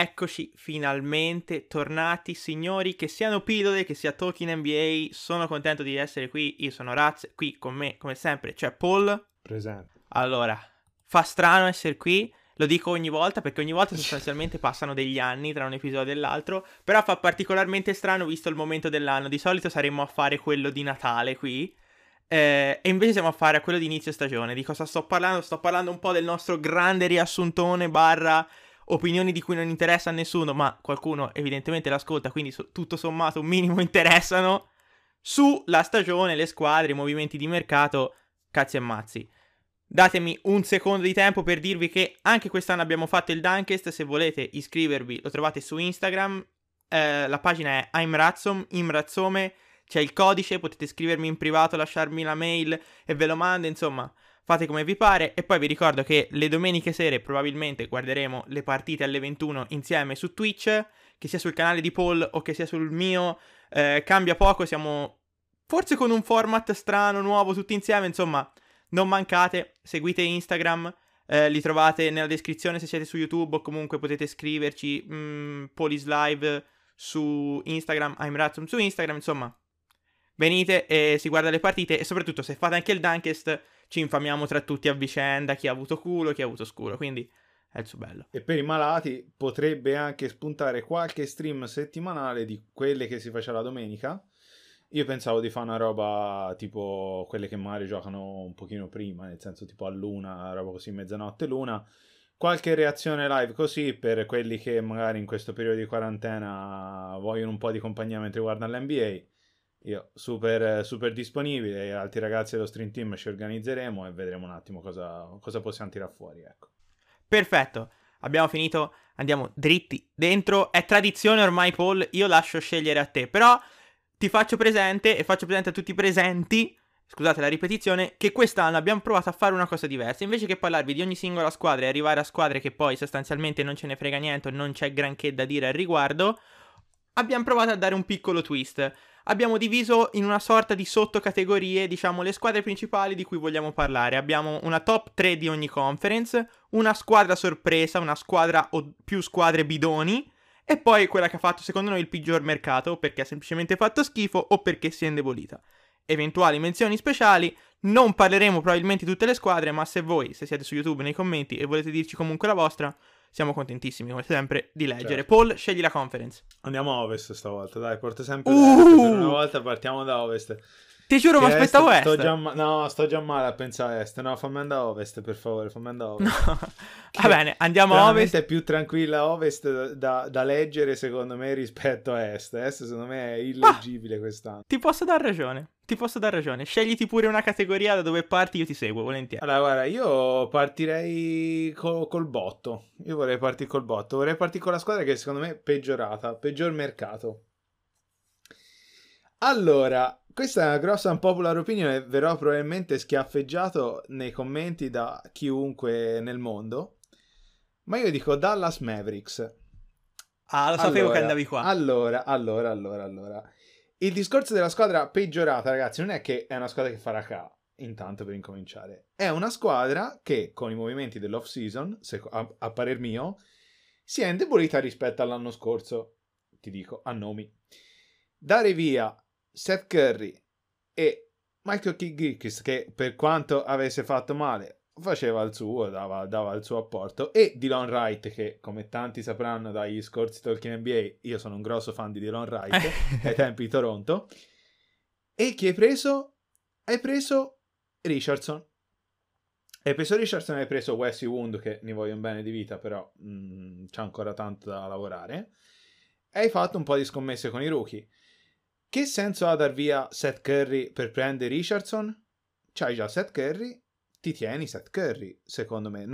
Eccoci finalmente tornati, signori, che siano pillole, che sia Talking NBA, sono contento di essere qui, io sono Raz, qui con me come sempre c'è Paul. Presente. Allora, fa strano essere qui, lo dico ogni volta perché ogni volta sostanzialmente passano degli anni tra un episodio e l'altro, però fa particolarmente strano visto il momento dell'anno, di solito saremmo a fare quello di Natale qui. E invece siamo a fare quello di inizio stagione. Di cosa sto parlando? Sto parlando un po' del nostro grande riassuntone barra opinioni di cui non interessa a nessuno, ma qualcuno evidentemente l'ascolta, quindi tutto sommato un minimo interessano, sulla stagione, le squadre, i movimenti di mercato, cazzi e mazzi. Datemi un secondo di tempo per dirvi che anche quest'anno abbiamo fatto il Dunkest. Se volete iscrivervi lo trovate su Instagram, la pagina è imrazzome. C'è il codice, potete scrivermi in privato, lasciarmi la mail e ve lo mando, insomma, fate come vi pare. E poi vi ricordo che le domeniche sere probabilmente guarderemo le partite alle 21 insieme su Twitch, che sia sul canale di Paul o che sia sul mio, cambia poco, siamo forse con un format strano, nuovo, tutti insieme, insomma, non mancate, seguite Instagram, li trovate nella descrizione se siete su YouTube o comunque potete scriverci, Polis Live su Instagram, Imrazzum su Instagram, insomma. Venite e si guarda le partite e soprattutto se fate anche il Dunkest ci infamiamo tra tutti a vicenda, chi ha avuto culo, chi ha avuto scuro, quindi è il suo bello. E per i malati potrebbe anche spuntare qualche stream settimanale di quelle che si faceva la domenica. Io pensavo di fare una roba tipo quelle che magari giocano un pochino prima, nel senso tipo all'una, roba così mezzanotte l'una, qualche reazione live così per quelli che magari in questo periodo di quarantena vogliono un po' di compagnia mentre guardano l'NBA. Io super, super disponibile, e altri ragazzi dello stream team ci organizzeremo e vedremo un attimo cosa possiamo tirare fuori, ecco. Perfetto, abbiamo finito, andiamo dritti dentro, è tradizione ormai Paul, io lascio scegliere a te, però ti faccio presente e faccio presente a tutti i presenti, scusate la ripetizione, che quest'anno abbiamo provato a fare una cosa diversa, invece che parlarvi di ogni singola squadra e arrivare a squadre che poi sostanzialmente non ce ne frega niente e non c'è granché da dire al riguardo, abbiamo provato a dare un piccolo twist. Abbiamo diviso in una sorta di sottocategorie, diciamo, le squadre principali di cui vogliamo parlare. Abbiamo una top 3 di ogni conference, una squadra sorpresa, una squadra o più squadre bidoni, e poi quella che ha fatto secondo noi il peggior mercato, perché ha semplicemente fatto schifo o perché si è indebolita. Eventuali menzioni speciali, non parleremo probabilmente di tutte le squadre, ma se voi, se siete su YouTube nei commenti e volete dirci comunque la vostra, siamo contentissimi, come sempre, di leggere. Certo. Paul, scegli la conference. Andiamo a Ovest stavolta, dai, porto sempre una volta, partiamo da Ovest. Ti giuro, mi aspettavo Est. Sto già male a pensare a Est, no, fammi andare a Ovest, per favore, fammi andare a Ovest. No. Va bene, andiamo a Ovest. È più tranquilla Ovest da leggere, secondo me, rispetto a Est. Est, secondo me, è illeggibile quest'anno. Ti posso dar ragione. Scegliti pure una categoria da dove parti, io ti seguo volentieri. Allora, guarda, io partirei col botto. Io vorrei partire col botto. Vorrei partire con la squadra che secondo me è peggiorata, peggior mercato. Allora, questa è una grossa unpopular opinion, verrò probabilmente schiaffeggiato nei commenti da chiunque nel mondo, ma io dico Dallas Mavericks. Ah, lo sapevo che andavi qua. Allora. Il discorso della squadra peggiorata, ragazzi, non è che è una squadra che farà ca, intanto per incominciare. È una squadra che, con i movimenti dell'off-season, a parer mio, si è indebolita rispetto all'anno scorso, ti dico, a nomi. Dare via Seth Curry e Michael Kidd-Gilchrist, che per quanto avesse fatto male, faceva il suo, dava il suo apporto, e Delon Wright, che come tanti sapranno dagli scorsi Talking NBA, io sono un grosso fan di Delon Wright ai tempi di Toronto. E chi hai preso? Hai preso Richardson, hai preso Wesley Wood, che ne voglio un bene di vita, però c'è ancora tanto da lavorare, e hai fatto un po' di scommesse con i rookie. Che senso ha dar via Seth Curry per prendere Richardson? C'hai già Seth Curry, ti tieni Seth Curry, secondo me.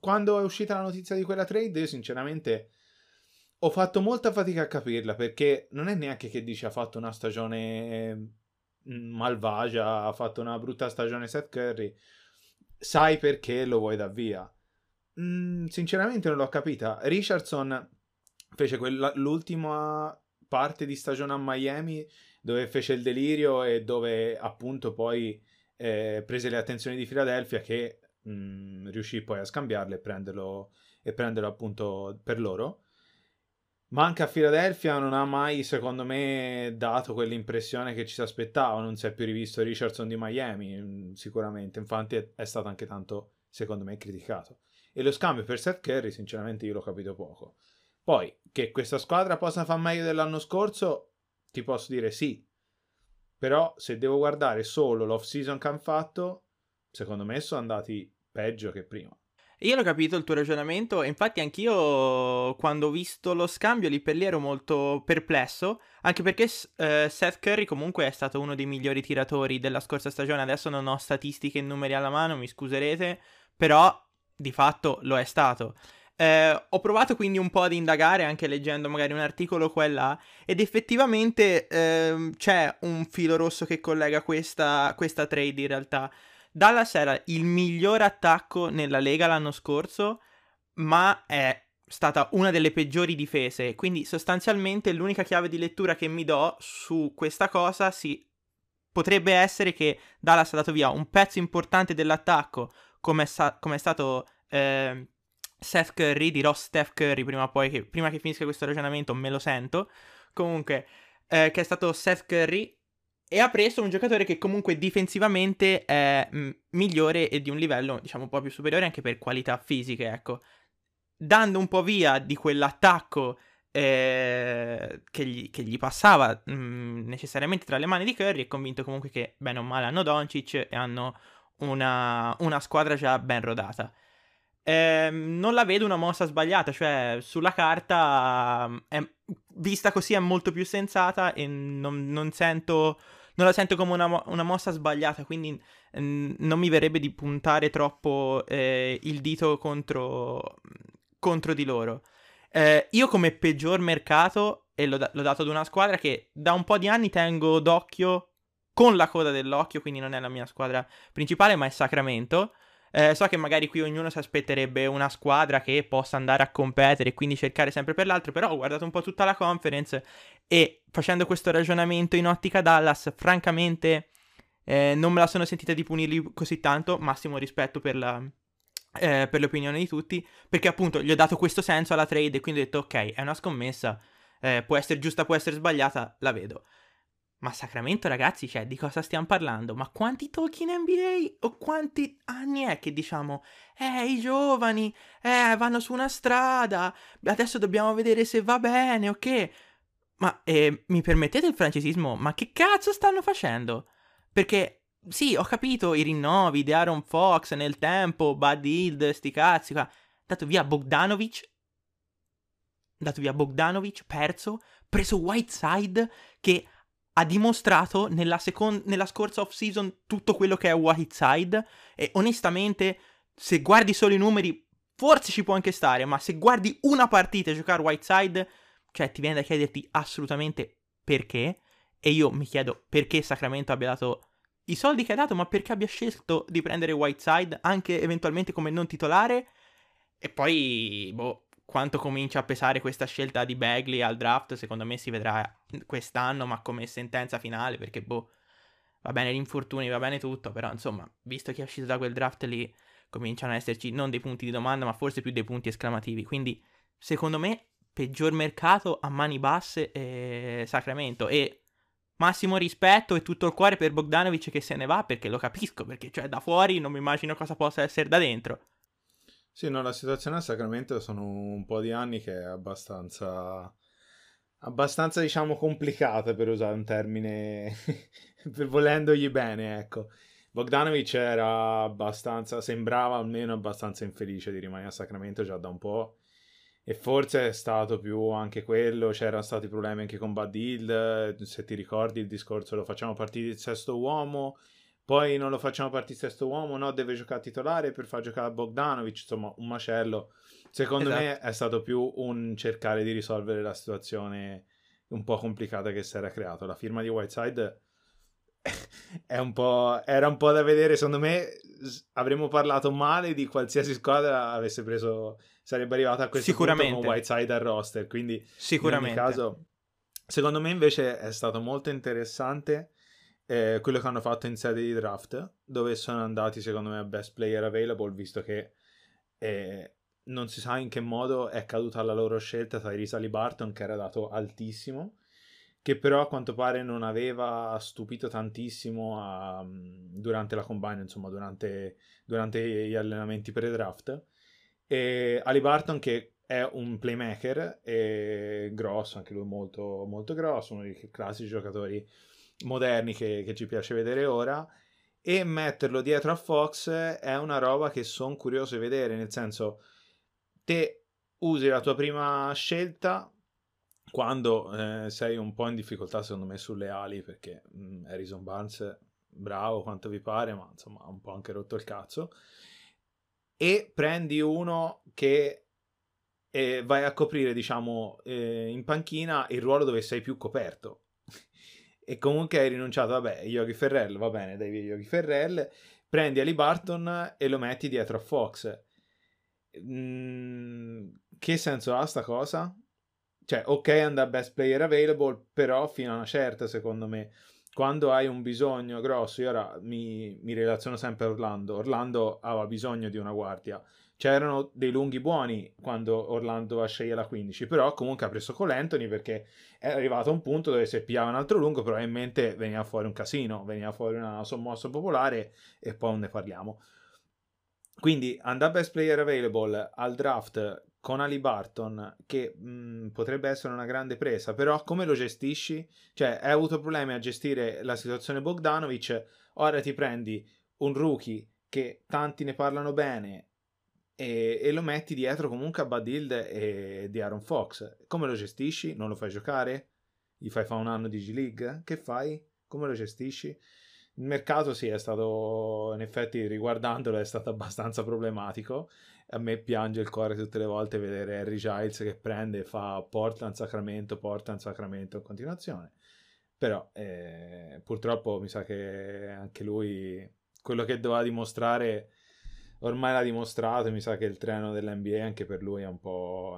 Quando è uscita la notizia di quella trade, io sinceramente ho fatto molta fatica a capirla, perché non è neanche che dici ha fatto una stagione malvagia, ha fatto una brutta stagione Seth Curry, sai perché lo vuoi dar via. Sinceramente non l'ho capita. Richardson fece l'ultima parte di stagione a Miami, dove fece il delirio e dove appunto poi prese le attenzioni di Philadelphia, che riuscì poi a scambiarle e prenderlo appunto per loro. Ma anche a Philadelphia non ha mai, secondo me, dato quell'impressione che ci si aspettava. Non si è più rivisto Richardson di Miami, sicuramente. Infatti è stato anche tanto, secondo me, criticato. E lo scambio per Seth Curry, sinceramente, io l'ho capito poco. Poi, che questa squadra possa far meglio dell'anno scorso, ti posso dire sì. Però, se devo guardare solo l'off-season che hanno fatto, secondo me sono andati peggio che prima. Io l'ho capito il tuo ragionamento, e infatti anch'io quando ho visto lo scambio lì per lì ero molto perplesso, anche perché Seth Curry comunque è stato uno dei migliori tiratori della scorsa stagione. Adesso non ho statistiche e numeri alla mano, mi scuserete, però di fatto lo è stato. Ho provato quindi un po' ad indagare, anche leggendo magari un articolo qua e là, ed effettivamente c'è un filo rosso che collega questa trade in realtà. Dallas era il miglior attacco nella Lega l'anno scorso, ma è stata una delle peggiori difese, quindi sostanzialmente l'unica chiave di lettura che mi do su questa cosa potrebbe essere che Dallas ha dato via un pezzo importante dell'attacco, come è stato Seth Curry. Dirò Steph Curry prima che finisca questo ragionamento, me lo sento, comunque che è stato Seth Curry. E ha preso un giocatore che comunque difensivamente è migliore e di un livello, diciamo, un po' più superiore anche per qualità fisiche, ecco. Dando un po' via di quell'attacco che gli passava necessariamente tra le mani di Curry, è convinto comunque che bene o male hanno Doncic e hanno una squadra già ben rodata. Non la vedo una mossa sbagliata, cioè sulla carta vista così è molto più sensata e non la sento come una mossa sbagliata, quindi non mi verrebbe di puntare troppo il dito contro di loro. Io come peggior mercato, e l'ho dato ad una squadra che da un po' di anni tengo d'occhio, con la coda dell'occhio, quindi non è la mia squadra principale, ma è Sacramento. So che magari qui ognuno si aspetterebbe una squadra che possa andare a competere e quindi cercare sempre per l'altro, però ho guardato un po' tutta la conference e facendo questo ragionamento in ottica Dallas, francamente non me la sono sentita di punirli così tanto, massimo rispetto per l'opinione di tutti, perché appunto gli ho dato questo senso alla trade e quindi ho detto ok, è una scommessa, può essere giusta, può essere sbagliata, la vedo. Ma Sacramento, ragazzi, cioè, di cosa stiamo parlando? Ma quanti tocchi in NBA o quanti anni è che diciamo i giovani, vanno su una strada, adesso dobbiamo vedere se va bene o che... Ma mi permettete il francesismo? Ma che cazzo stanno facendo? Perché, sì, ho capito i rinnovi di Aaron Fox nel tempo, Badild, sti cazzi qua. Dato via Bogdanović, preso Whiteside che... ha dimostrato nella scorsa off-season tutto quello che è Whiteside, e onestamente se guardi solo i numeri forse ci può anche stare, ma se guardi una partita e giocare Whiteside, cioè ti viene da chiederti assolutamente perché, e io mi chiedo perché Sacramento abbia dato i soldi che ha dato, ma perché abbia scelto di prendere Whiteside anche eventualmente come non titolare. E poi quanto comincia a pesare questa scelta di Bagley al draft, secondo me si vedrà quest'anno, ma come sentenza finale, perché va bene gli infortuni, va bene tutto, però insomma, visto che è uscito da quel draft lì, cominciano ad esserci non dei punti di domanda, ma forse più dei punti esclamativi. Quindi, secondo me, peggior mercato a mani basse è Sacramento, e massimo rispetto e tutto il cuore per Bogdanović che se ne va, perché lo capisco, perché cioè da fuori non mi immagino cosa possa essere da dentro. Sì, no, la situazione a Sacramento sono un po' di anni che è abbastanza, diciamo, complicata, per usare un termine, per volendogli bene, ecco. Bogdanović sembrava almeno abbastanza infelice di rimanere a Sacramento già da un po', e forse è stato più anche quello, c'erano stati problemi anche con Badild, se ti ricordi il discorso, lo facciamo partire il sesto uomo, poi non lo facciamo partire sesto uomo, no, deve giocare titolare per far giocare Bogdanović, insomma, un macello. Secondo me è stato più un cercare di risolvere la situazione un po' complicata che si era creato. La firma di Whiteside era un po' da vedere, secondo me avremmo parlato male di qualsiasi squadra avesse preso, sarebbe arrivata a questo punto con Whiteside al roster, quindi sicuramente. In ogni caso, secondo me invece è stato molto interessante quello che hanno fatto in sede di draft, dove sono andati secondo me a best player available, visto che non si sa in che modo è caduta la loro scelta Tyrese Haliburton, che era dato altissimo, che però a quanto pare non aveva stupito tantissimo durante la combine, insomma durante gli allenamenti pre-draft. E Haliburton, che è un playmaker, e grosso, anche lui molto, molto grosso, uno dei classici giocatori moderni che ci piace vedere ora, e metterlo dietro a Fox è una roba che sono curioso di vedere, nel senso, te usi la tua prima scelta quando sei un po' in difficoltà, secondo me, sulle ali, perché Harrison Barnes, bravo quanto vi pare, ma insomma ha un po' anche rotto il cazzo, e prendi uno che vai a coprire, diciamo, in panchina il ruolo dove sei più coperto. E comunque hai rinunciato, vabbè, Yogi Ferrell, va bene, dai via Yogi Ferrell, prendi Haliburton e lo metti dietro a Fox. Che senso ha sta cosa? Cioè, ok, andrà best player available, però fino a una certa, secondo me, quando hai un bisogno grosso. Io ora mi relaziono sempre a Orlando. Orlando aveva bisogno di una guardia. C'erano dei lunghi buoni quando Orlando sceglie la 15, però comunque ha preso Colantoni perché è arrivato a un punto dove se pigliava un altro lungo probabilmente veniva fuori un casino, veniva fuori una sommossa popolare, e poi ne parliamo. Quindi andare best player available al draft con Haliburton, che potrebbe essere una grande presa, però come lo gestisci? Cioè, hai avuto problemi a gestire la situazione Bogdanović, ora ti prendi un rookie che tanti ne parlano bene, e lo metti dietro comunque a Badild e di Aaron Fox. Come lo gestisci? Non lo fai giocare? Gli fai fare un anno di G League? Che fai? Come lo gestisci? Il mercato sì, è stato, in effetti riguardandolo, è stato abbastanza problematico. A me piange il cuore tutte le volte vedere Harry Giles che prende e fa Portland Sacramento in continuazione, però purtroppo mi sa che anche lui quello che doveva dimostrare ormai l'ha dimostrato, e mi sa che il treno dell'NBA anche per lui è un po'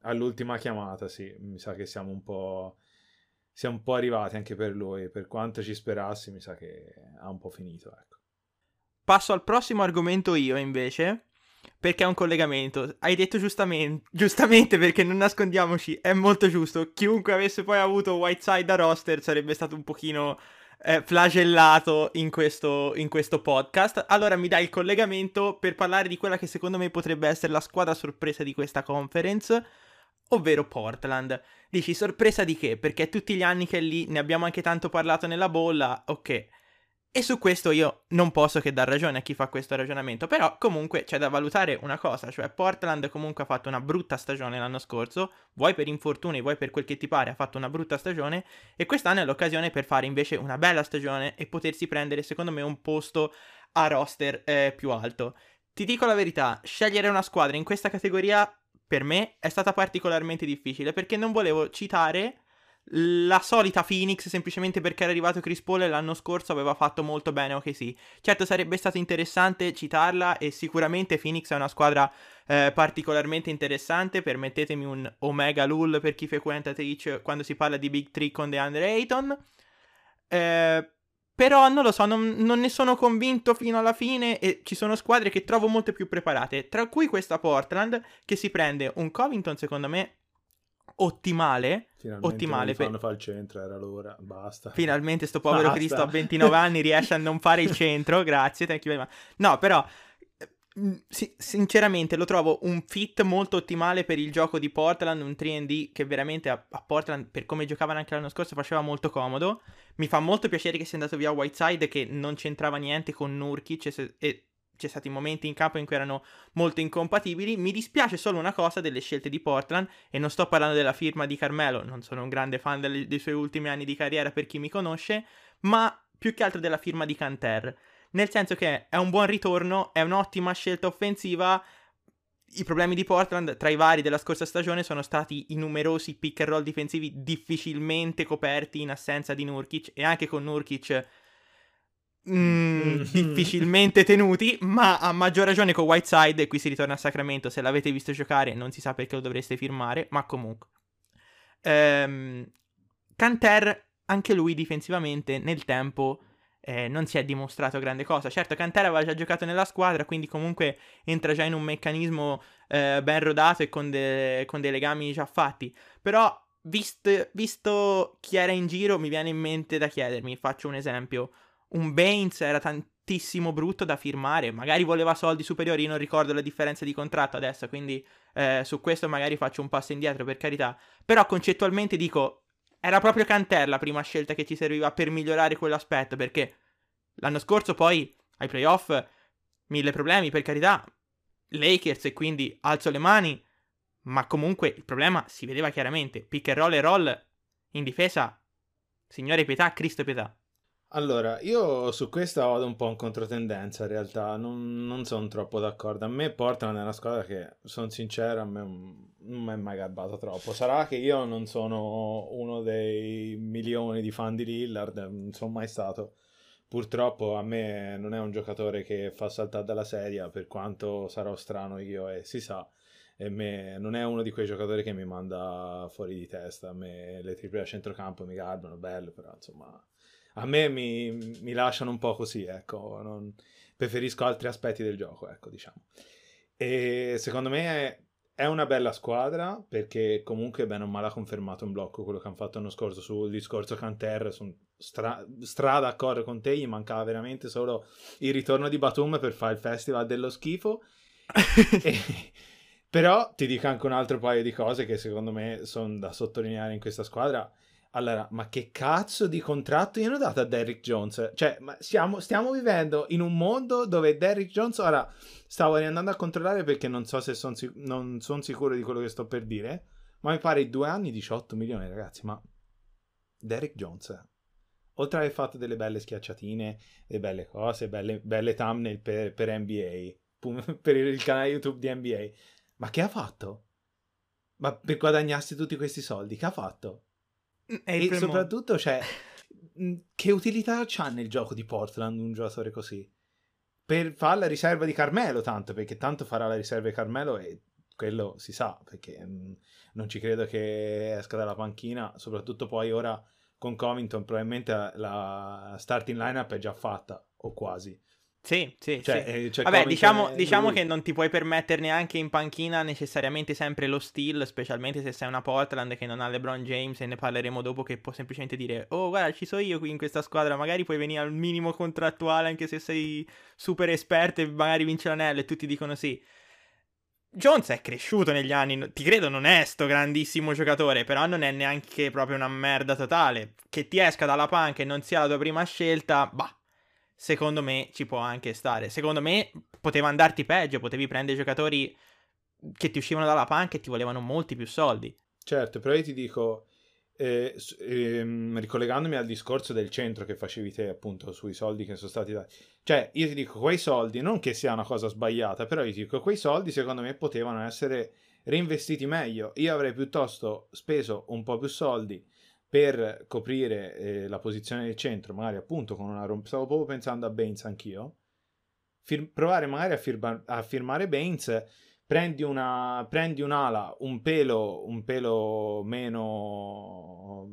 all'ultima chiamata, sì, mi sa che siamo un po' arrivati anche per lui, per quanto ci sperassi mi sa che ha un po' finito, ecco. Passo al prossimo argomento io invece, perché è un collegamento. Hai detto giustamente, perché non nascondiamoci, è molto giusto, chiunque avesse poi avuto Whiteside da roster sarebbe stato un pochino flagellato in questo podcast. Allora mi dai il collegamento per parlare di quella che secondo me potrebbe essere la squadra sorpresa di questa conference, ovvero Portland. Dici sorpresa di che? Perché tutti gli anni che è lì, ne abbiamo anche tanto parlato nella bolla, ok, e su questo io non posso che dar ragione a chi fa questo ragionamento, però comunque c'è da valutare una cosa, cioè Portland comunque ha fatto una brutta stagione l'anno scorso, vuoi per infortuni, vuoi per quel che ti pare, ha fatto una brutta stagione, e quest'anno è l'occasione per fare invece una bella stagione e potersi prendere secondo me un posto a roster più alto. Ti dico la verità, scegliere una squadra in questa categoria per me è stata particolarmente difficile, perché non volevo citare la solita Phoenix semplicemente perché era arrivato Chris Paul e l'anno scorso aveva fatto molto bene, ok sì, certo sarebbe stato interessante citarla, e sicuramente Phoenix è una squadra particolarmente interessante, permettetemi un omega lul per chi frequenta Twitch quando si parla di Big Three con DeAndre Ayton, però non lo so, non ne sono convinto fino alla fine, e ci sono squadre che trovo molto più preparate, tra cui questa Portland che si prende un Covington secondo me ottimale. Finalmente ottimale, fa il centro, era l'ora, basta. Finalmente sto povero Cristo a 29 anni riesce a non fare il centro, grazie, thank you very much. No, però sinceramente lo trovo un fit molto ottimale per il gioco di Portland, un 3&D che veramente a Portland, per come giocavano anche l'anno scorso, faceva molto comodo. Mi fa molto piacere che sia andato via Whiteside, che non c'entrava niente con Nurkic, e c'è stati momenti in campo in cui erano molto incompatibili. Mi dispiace solo una cosa delle scelte di Portland, e non sto parlando della firma di Carmelo, non sono un grande fan dei suoi ultimi anni di carriera per chi mi conosce, ma più che altro della firma di Canter, nel senso che è un buon ritorno, è un'ottima scelta offensiva. I problemi di Portland, tra i vari della scorsa stagione, sono stati i numerosi pick and roll difensivi difficilmente coperti in assenza di Nurkic, e anche con Nurkic difficilmente tenuti, ma a maggior ragione con Whiteside, e qui si ritorna a Sacramento. Se l'avete visto giocare non si sa perché lo dovreste firmare, ma comunque Canter, anche lui difensivamente nel tempo non si è dimostrato grande cosa. Certo, Canter aveva già giocato nella squadra, quindi comunque entra già in un meccanismo ben rodato e con dei legami già fatti. Però, visto chi era in giro, mi viene in mente da chiedermi, faccio un esempio, un Baynes era tantissimo brutto da firmare, magari voleva soldi superiori, io non ricordo la differenza di contratto adesso, quindi su questo magari faccio un passo indietro, per carità. Però concettualmente dico, era proprio Canter la prima scelta che ci serviva per migliorare quell'aspetto, perché l'anno scorso poi ai playoff mille problemi, per carità, Lakers, e quindi alzo le mani, ma comunque il problema si vedeva chiaramente, pick and roll e roll in difesa, signore pietà, Cristo pietà. Allora, io su questa vado un po' in controtendenza in realtà, non sono troppo d'accordo. A me Portland è una squadra che, sono sincero, a me non mi è mai garbato troppo. Sarà che io non sono uno dei milioni di fan di Lillard, non sono mai stato. Purtroppo a me non è un giocatore che fa saltare dalla sedia, per quanto sarò strano io e si sa. E me, non è uno di quei giocatori che mi manda fuori di testa. A me le triple a centrocampo mi garbano, bello, però insomma... A me mi lasciano un po' così, ecco, preferisco altri aspetti del gioco, ecco, diciamo. E secondo me è una bella squadra, perché comunque bene o male ha confermato un blocco quello che hanno fatto l'anno scorso. Sul discorso Canter, sono strada d'accordo con te, gli mancava veramente solo il ritorno di Batum per fare il festival dello schifo. Però ti dico anche un altro paio di cose che secondo me sono da sottolineare in questa squadra. Allora, ma che cazzo di contratto gli hanno dato a Derrick Jones? Cioè, ma stiamo vivendo in un mondo dove Derrick Jones... Ora, stavo andando a controllare perché non so se non sono sicuro di quello che sto per dire, ma mi pare 2 anni, 18 milioni, ragazzi, ma... Derrick Jones, oltre ad aver fatto delle belle schiacciatine, delle belle cose, belle thumbnail per NBA, per il canale YouTube di NBA, ma che ha fatto? Ma per guadagnarsi tutti questi soldi, che ha fatto? E soprattutto, cioè, che utilità c'ha nel gioco di Portland un giocatore così? Per fare la riserva di Carmelo, tanto, perché tanto farà la riserva di Carmelo e quello si sa, perché non ci credo che esca dalla panchina, soprattutto poi ora con Covington probabilmente la starting lineup è già fatta, o quasi. Sì, cioè, sì. Vabbè, diciamo che non ti puoi permettere neanche in panchina necessariamente sempre lo steal, specialmente se sei una Portland che non ha LeBron James, e ne parleremo dopo, che può semplicemente dire: oh guarda, ci sono io qui in questa squadra, magari puoi venire al minimo contrattuale anche se sei super esperto e magari vince l'anello, e tutti dicono sì. Jones è cresciuto negli anni, ti credo, non è sto grandissimo giocatore, però non è neanche proprio una merda totale. Che ti esca dalla panca e non sia la tua prima scelta, bah, secondo me ci può anche stare. Secondo me poteva andarti peggio, potevi prendere giocatori che ti uscivano dalla panca e ti volevano molti più soldi. Certo, però io ti dico, ricollegandomi al discorso del centro che facevi te, appunto, sui soldi che sono stati dati, cioè io ti dico, quei soldi, non che sia una cosa sbagliata, però io ti dico, quei soldi secondo me potevano essere reinvestiti meglio. Io avrei piuttosto speso un po' più soldi per coprire la posizione del centro, magari appunto con una stavo proprio pensando a Baynes anch'io, provare magari a firmare Baynes, prendi un'ala un pelo meno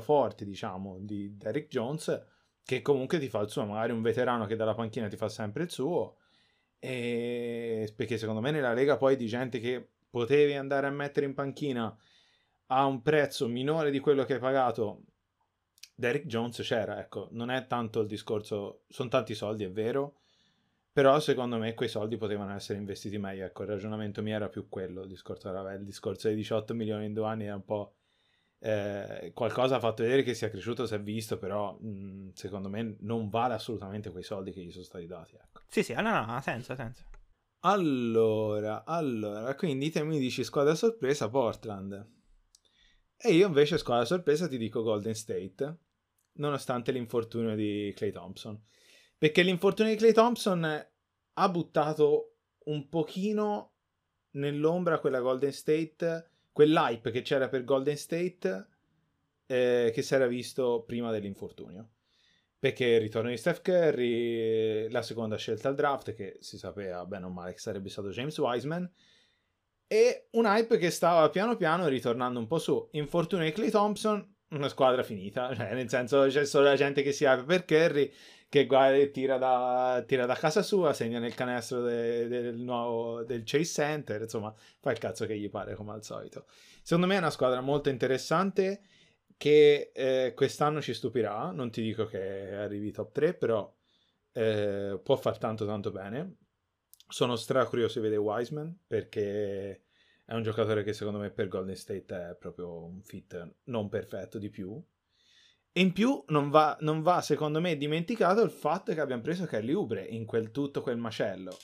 forte, diciamo, di Derrick Jones, che comunque ti fa il suo, magari un veterano che dalla panchina ti fa sempre il suo, e perché secondo me nella Lega poi di gente che potevi andare a mettere in panchina a un prezzo minore di quello che hai pagato Derrick Jones c'era, ecco. Non è tanto il discorso, sono tanti soldi, è vero, però secondo me quei soldi potevano essere investiti meglio, ecco. Il ragionamento mio era più quello, il discorso dei 18 milioni in 2 anni è un po' qualcosa, ha fatto vedere che sia cresciuto, si è visto, però secondo me non vale assolutamente quei soldi che gli sono stati dati, ecco. Sì, no, ha senso, ha senso. Allora, quindi te mi dici squadra sorpresa Portland. E io invece squadra sorpresa ti dico Golden State, nonostante l'infortunio di Klay Thompson. Perché l'infortunio di Klay Thompson ha buttato un pochino nell'ombra quella Golden State, quell'hype che c'era per Golden State che si era visto prima dell'infortunio. Perché il ritorno di Seth Curry, la seconda scelta al draft, che si sapeva bene o male che sarebbe stato James Wiseman, e un hype che stava piano piano ritornando un po' su. Infortunio di Klay Thompson, una squadra finita, cioè, nel senso c'è solo la gente che si apre per Curry, che guarda e tira da casa sua, segna nel canestro del Chase Center, insomma fa il cazzo che gli pare come al solito. Secondo me è una squadra molto interessante che quest'anno ci stupirà, non ti dico che arrivi top 3, però può far tanto tanto bene. Sono stracurioso di vedere Wiseman, perché è un giocatore che secondo me per Golden State è proprio un fit non perfetto di più. E in più non va secondo me dimenticato il fatto che abbiamo preso Kelly Oubre in tutto quel macello.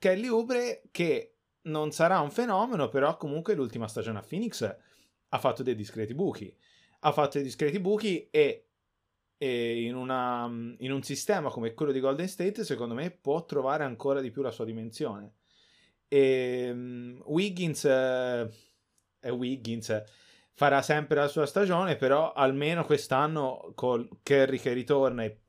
Kelly Oubre che non sarà un fenomeno, però comunque l'ultima stagione a Phoenix ha fatto dei discreti buchi. E in un sistema come quello di Golden State, secondo me, può trovare ancora di più la sua dimensione. E Wiggins farà sempre la sua stagione, però almeno quest'anno con Curry che ritorna e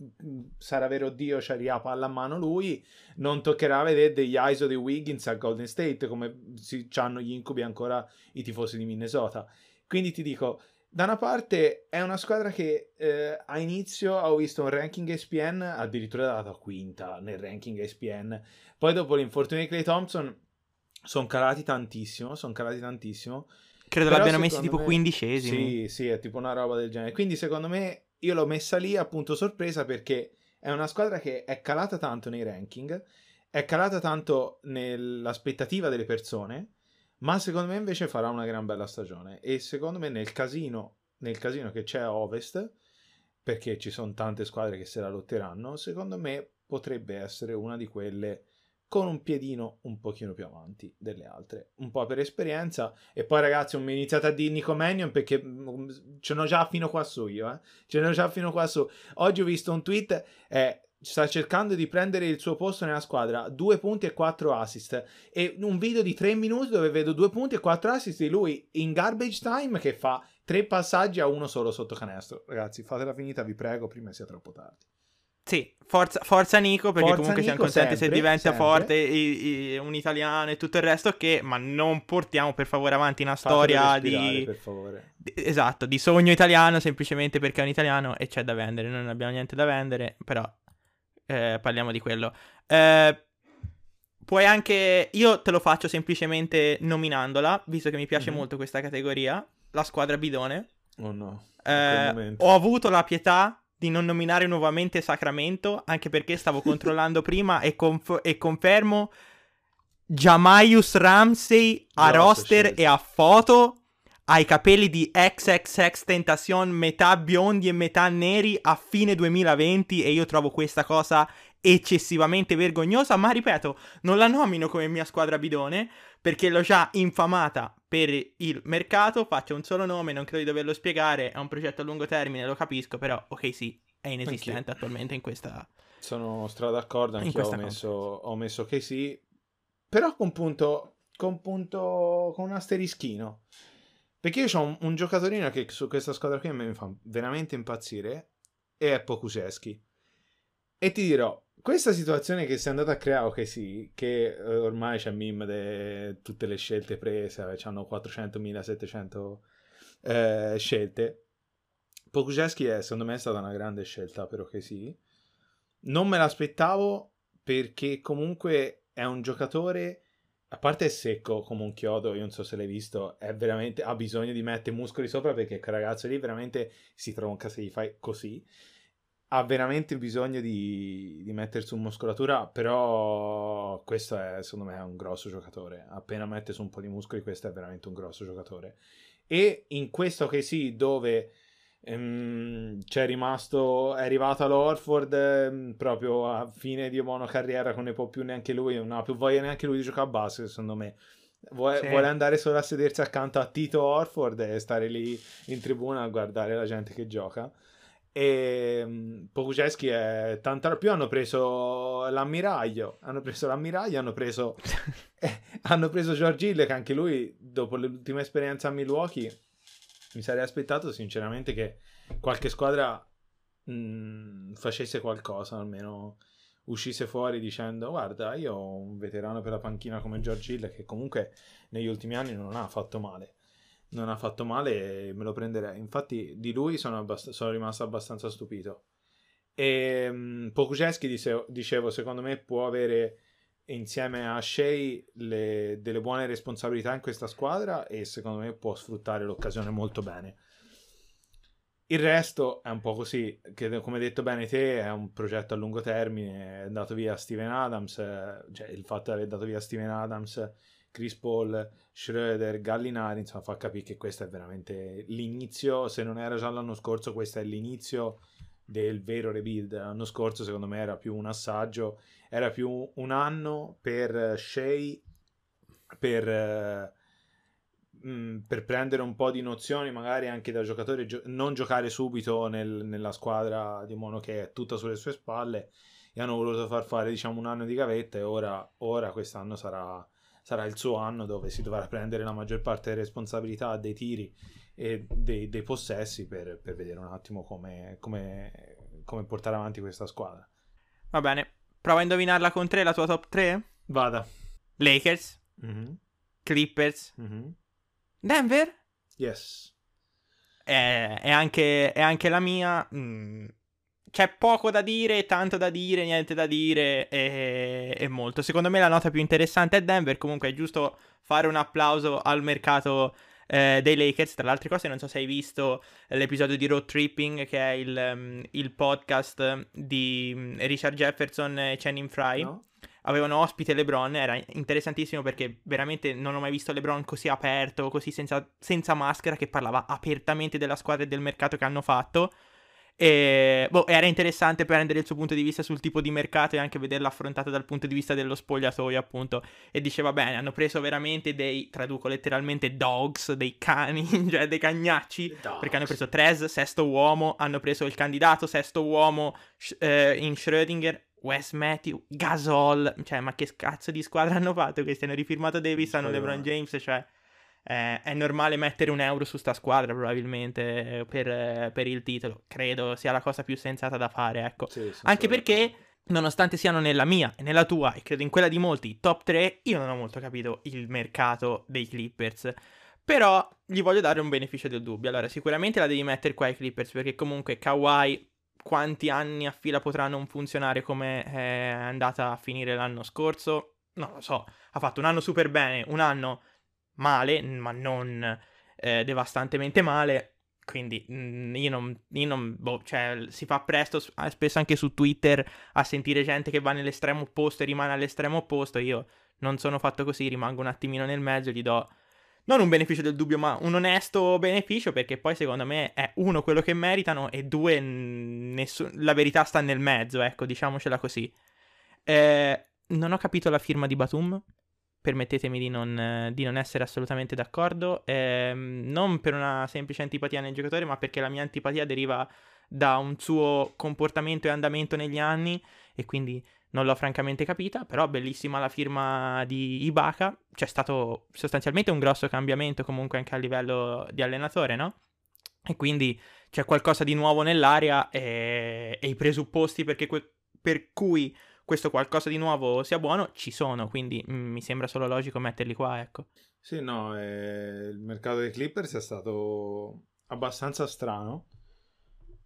sarà vero Dio c'ha la palla a mano lui, non toccherà vedere degli ISO di Wiggins a Golden State come c'hanno gli incubi ancora i tifosi di Minnesota. Quindi ti dico, da una parte è una squadra che a inizio ho visto un ranking ESPN, addirittura data quinta nel ranking ESPN, poi dopo l'infortunio di Klay Thompson sono calati tantissimo. Credo però l'abbiano messi tipo 15esimi. Sì, è tipo una roba del genere. Quindi secondo me io l'ho messa lì appunto sorpresa, perché è una squadra che è calata tanto nei ranking, è calata tanto nell'aspettativa delle persone, ma secondo me invece farà una gran bella stagione. E secondo me nel casino che c'è a Ovest, perché ci sono tante squadre che se la lotteranno, secondo me potrebbe essere una di quelle con un piedino un pochino più avanti delle altre, un po' per esperienza. E poi ragazzi, non mi iniziate a dire Nico Mannion, perché ce n'ho già fino qua su. Oggi ho visto un tweet, sta cercando di prendere il suo posto nella squadra, 2 punti e 4 assist, e un video di 3 minuti dove vedo 2 punti e 4 assist di lui in garbage time che fa 3 passaggi a 1 solo sotto canestro. Ragazzi, fatela finita, vi prego, prima sia troppo tardi. Sì, forza Nico, perché forza comunque Nico, siamo contenti sempre, se diventa sempre forte, un italiano e tutto il resto, che ma non portiamo per favore avanti una storia di, per favore. Esatto, di sogno italiano, semplicemente perché è un italiano e c'è da vendere. Noi non abbiamo niente da vendere, però parliamo di quello. Puoi anche, io te lo faccio semplicemente nominandola, visto che mi piace molto questa categoria, la squadra bidone. Oh no, ho avuto la pietà di non nominare nuovamente Sacramento, anche perché stavo controllando prima e confermo Jamaius Ramsey a roster scelta. E a foto, ai capelli di XXX Tentacion metà biondi e metà neri a fine 2020, e io trovo questa cosa eccessivamente vergognosa, ma ripeto, non la nomino come mia squadra bidone perché l'ho già infamata per il mercato. Faccio un solo nome, non credo di doverlo spiegare, è un progetto a lungo termine, lo capisco, però ok, sì, è inesistente anch'io attualmente in questa. Sono strada d'accordo, anch'io ho messo che sì, però con un asterischino, perché io ho un giocatorino che su questa squadra qui mi fa veramente impazzire, e è Pokuševski. E ti dirò, questa situazione che si è andata a creare, che sì, che ormai c'è meme di tutte le scelte prese, c'hanno 400.700 scelte. Pokuševski è, secondo me, è stata una grande scelta, però che sì. Non me l'aspettavo, perché comunque è un giocatore, a parte è secco come un chiodo, io non so se l'hai visto, è veramente, ha bisogno di mettere muscoli sopra, perché quel ragazzo lì veramente si tronca se gli fai così. Ha veramente bisogno di mettere su muscolatura, però questo è, secondo me, è un grosso giocatore. Appena mette su un po' di muscoli, questo è veramente un grosso giocatore. E in questo che sì, dove è arrivato all'Orford proprio a fine di monocarriera, non ne può più neanche lui, non ha più voglia neanche lui di giocare a basket, secondo me. Vuole andare solo a sedersi accanto a Tito Orford e stare lì in tribuna a guardare la gente che gioca. E Pokuševski è tanta più. Hanno preso l'ammiraglio, hanno preso George Hill, che anche lui dopo l'ultima esperienza a Milwaukee mi sarei aspettato sinceramente che qualche squadra facesse qualcosa, almeno uscisse fuori dicendo guarda, io ho un veterano per la panchina come George Hill, che comunque negli ultimi anni non ha fatto male. non ha fatto male e me lo prenderei. Infatti di lui sono rimasto abbastanza stupito. E Pokuševski, dicevo, secondo me può avere insieme a Shai delle buone responsabilità in questa squadra e secondo me può sfruttare l'occasione molto bene. Il resto è un po' così, che come hai detto bene te è un progetto a lungo termine, è andato via Steven Adams, cioè il fatto di aver dato via Steven Adams, Chris Paul, Schröder, Gallinari, insomma fa capire che questo è veramente l'inizio, se non era già l'anno scorso questo è l'inizio del vero rebuild. L'anno scorso secondo me era più un assaggio, era più un anno per Shai per prendere un po' di nozioni magari anche da giocatore, non giocare subito nella squadra di Mono che è tutta sulle sue spalle, e hanno voluto far fare diciamo un anno di gavetta, e ora quest'anno sarà il suo anno dove si dovrà prendere la maggior parte delle responsabilità dei tiri e dei possessi per vedere un attimo come portare avanti questa squadra. Va bene, prova a indovinarla con tre, la tua top 3? Vada. Lakers, mm-hmm. Clippers, mm-hmm. Denver? Yes. È anche la mia. C'è poco da dire, tanto da dire, niente da dire e molto. Secondo me la nota più interessante è Denver. Comunque è giusto fare un applauso al mercato dei Lakers. Tra le altre cose, non so se hai visto l'episodio di Road Tripping, che è il podcast di Richard Jefferson e Channing Frye. No. Avevano ospite LeBron, era interessantissimo perché veramente non ho mai visto LeBron così aperto, così senza maschera, che parlava apertamente della squadra e del mercato che hanno fatto. E era interessante prendere il suo punto di vista sul tipo di mercato e anche vederlo affrontato dal punto di vista dello spogliatoio, appunto. E diceva bene, hanno preso veramente dei, traduco letteralmente, dogs, dei cani, cioè dei cagnacci, perché hanno preso Trez, sesto uomo, hanno preso il candidato sesto uomo in Schrödinger, Wes Matthews, Gasol, cioè ma che cazzo di squadra hanno fatto questi? Hanno rifirmato Davis, hanno LeBron James, cioè è normale mettere €1 su sta squadra probabilmente per il titolo, credo sia la cosa più sensata da fare, ecco. Sì, anche perché nonostante siano nella mia e nella tua e credo in quella di molti top 3, io non ho molto capito il mercato dei Clippers, però gli voglio dare un beneficio del dubbio. Allora sicuramente la devi mettere qua ai Clippers, perché comunque Kawhi quanti anni a fila potrà non funzionare come è andata a finire l'anno scorso? Non lo so, ha fatto un anno super bene, un anno male, ma non devastantemente male, quindi cioè, si fa presto spesso anche su Twitter a sentire gente che va nell'estremo opposto e rimane all'estremo opposto. Io non sono fatto così, rimango un attimino nel mezzo, gli do non un beneficio del dubbio, ma un onesto beneficio, perché poi secondo me è uno quello che meritano e due la verità sta nel mezzo, ecco, diciamocela così. Non ho capito la firma di Batum, permettetemi di non essere assolutamente d'accordo, non per una semplice antipatia nel giocatore, ma perché la mia antipatia deriva da un suo comportamento e andamento negli anni, e quindi non l'ho francamente capita. Però bellissima la firma di Ibaka, c'è stato sostanzialmente un grosso cambiamento comunque anche a livello di allenatore, no? E quindi c'è qualcosa di nuovo nell'area e i presupposti perché per cui questo qualcosa di nuovo sia buono ci sono, quindi mi sembra solo logico metterli qua, ecco. Sì, no, il mercato dei Clippers è stato abbastanza strano.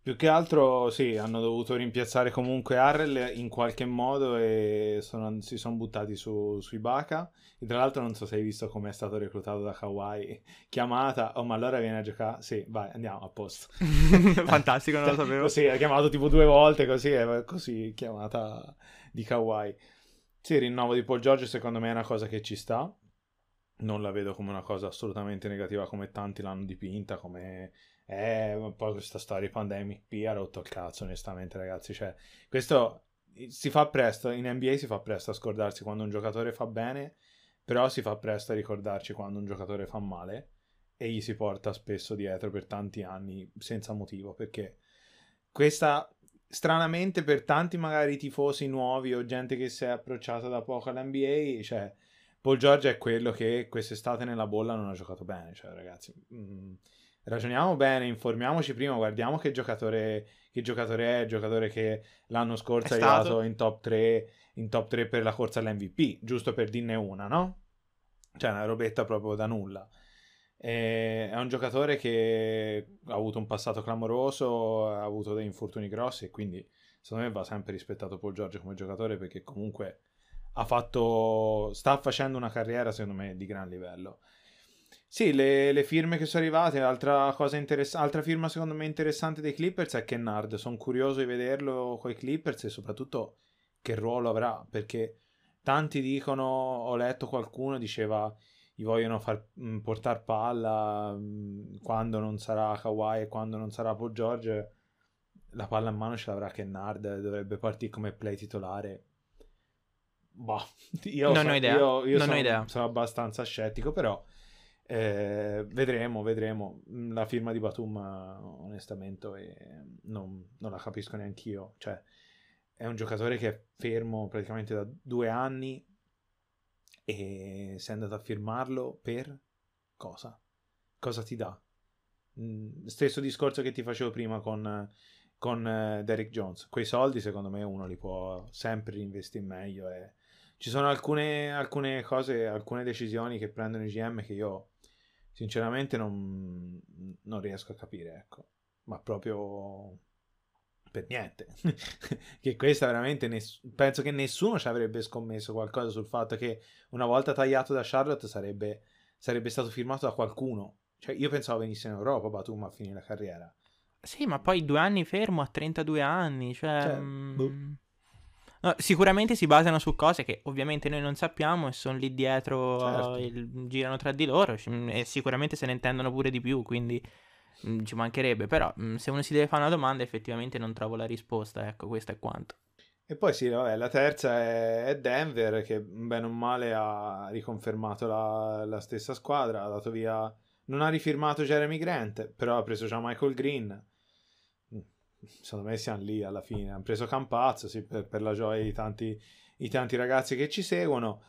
Più che altro, sì, hanno dovuto rimpiazzare comunque Harrell in qualche modo e si sono buttati su Ibaka. E tra l'altro non so se hai visto come è stato reclutato da Kawhi. Chiamata, oh ma allora viene a giocare? Sì, vai, andiamo, a posto. Fantastico, non lo sapevo. Sì, ha chiamato tipo 2 volte, così chiamata di Kawhi. Sì, il rinnovo di Paul George secondo me è una cosa che ci sta. Non la vedo come una cosa assolutamente negativa come tanti l'hanno dipinta, come... ma poi questa storia di Pandemic P ha rotto il cazzo, onestamente ragazzi, cioè questo si fa presto, in NBA si fa presto a scordarsi quando un giocatore fa bene, però si fa presto a ricordarci quando un giocatore fa male e gli si porta spesso dietro per tanti anni senza motivo, perché questa stranamente per tanti magari tifosi nuovi o gente che si è approcciata da poco all'NBA, cioè Paul George è quello che quest'estate nella bolla non ha giocato bene, cioè ragazzi... Ragioniamo bene, informiamoci prima, guardiamo che giocatore è, il giocatore che l'anno scorso è arrivato in top 3 per la corsa all'MVP, giusto per dirne una, no? Cioè una robetta proprio da nulla. È un giocatore che ha avuto un passato clamoroso, ha avuto degli infortuni grossi e quindi secondo me va sempre rispettato Paul George come giocatore, perché comunque ha fatto, sta facendo una carriera secondo me di gran livello. Sì, le firme che sono arrivate, altra firma secondo me interessante dei Clippers è Kennard. Sono curioso di vederlo coi Clippers e soprattutto che ruolo avrà, perché tanti dicono, ho letto qualcuno diceva gli vogliono far portare palla quando non sarà Kawhi e quando non sarà Paul George. La palla in mano ce l'avrà Kennard, dovrebbe partire come play titolare. Boh, io non ho idea. Sono abbastanza scettico, però vedremo. La firma di Batum onestamente non la capisco neanch'io, cioè è un giocatore che è fermo praticamente da 2 anni e sei andato a firmarlo per cosa ti dà? Stesso discorso che ti facevo prima con Derrick Jones. Quei soldi secondo me uno li può sempre reinvestire meglio e ci sono alcune cose, alcune decisioni che prendono i GM che io sinceramente non riesco a capire, ecco, ma proprio per niente. Che questa veramente penso che nessuno ci avrebbe scommesso qualcosa sul fatto che una volta tagliato da Charlotte sarebbe stato firmato da qualcuno. Cioè io pensavo venisse in Europa Batum a finire la carriera. Sì, ma poi 2 anni fermo a 32 anni, cioè no, sicuramente si basano su cose che ovviamente noi non sappiamo e sono lì dietro, certo. Girano tra di loro e sicuramente se ne intendono pure di più, quindi ci mancherebbe, però se uno si deve fare una domanda effettivamente non trovo la risposta, ecco, questo è quanto. E poi sì, vabbè, la terza è Denver, che bene o male ha riconfermato la stessa squadra, ha dato via, non ha rifirmato Jeremy Grant, però ha preso già Michael Green. Secondo me siamo lì alla fine, hanno preso Campazzo, sì, per la gioia di tanti ragazzi che ci seguono.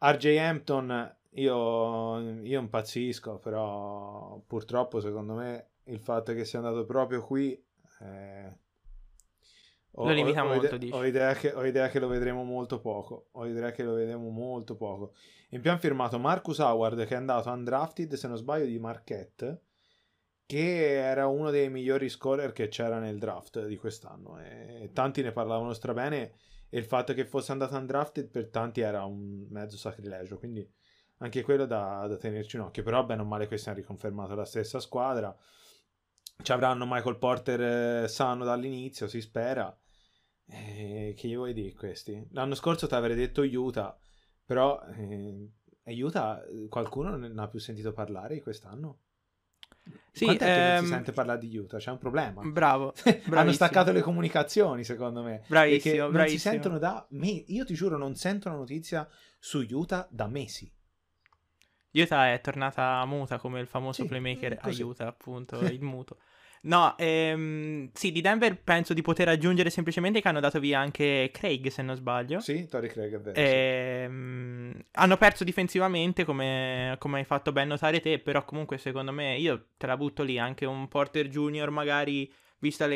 RJ Hampton io impazzisco, però purtroppo secondo me il fatto che sia andato proprio qui lo limita molto. Ho idea che lo vedremo molto poco. In più hanno firmato Marcus Howard, che è andato undrafted se non sbaglio di Marquette, che era uno dei migliori scorer che c'era nel draft di quest'anno e tanti ne parlavano strabene, e il fatto che fosse andato undrafted per tanti era un mezzo sacrilegio, quindi anche quello da tenerci un occhio. Però bene o male questi hanno riconfermato la stessa squadra, ci avranno Michael Porter sano dall'inizio, si spera, che gli vuoi dire questi? L'anno scorso ti avrei detto Utah, però Utah qualcuno non ha più sentito parlare quest'anno? Sì, quant'è che non si sente parlare di Utah? C'è un problema. Bravo. Hanno staccato le comunicazioni, secondo me. Bravissimo. Non si sentono da me. Io ti giuro, non sento una notizia su Utah da mesi. Utah è tornata muta come il famoso playmaker aiuta, appunto, il muto. No, sì, di Denver penso di poter aggiungere semplicemente che hanno dato via anche Craig, se non sbaglio. Sì, Torrey Craig, è vero. Hanno perso difensivamente, come hai fatto ben notare te, però comunque secondo me, io te la butto lì, anche un Porter Junior magari, viste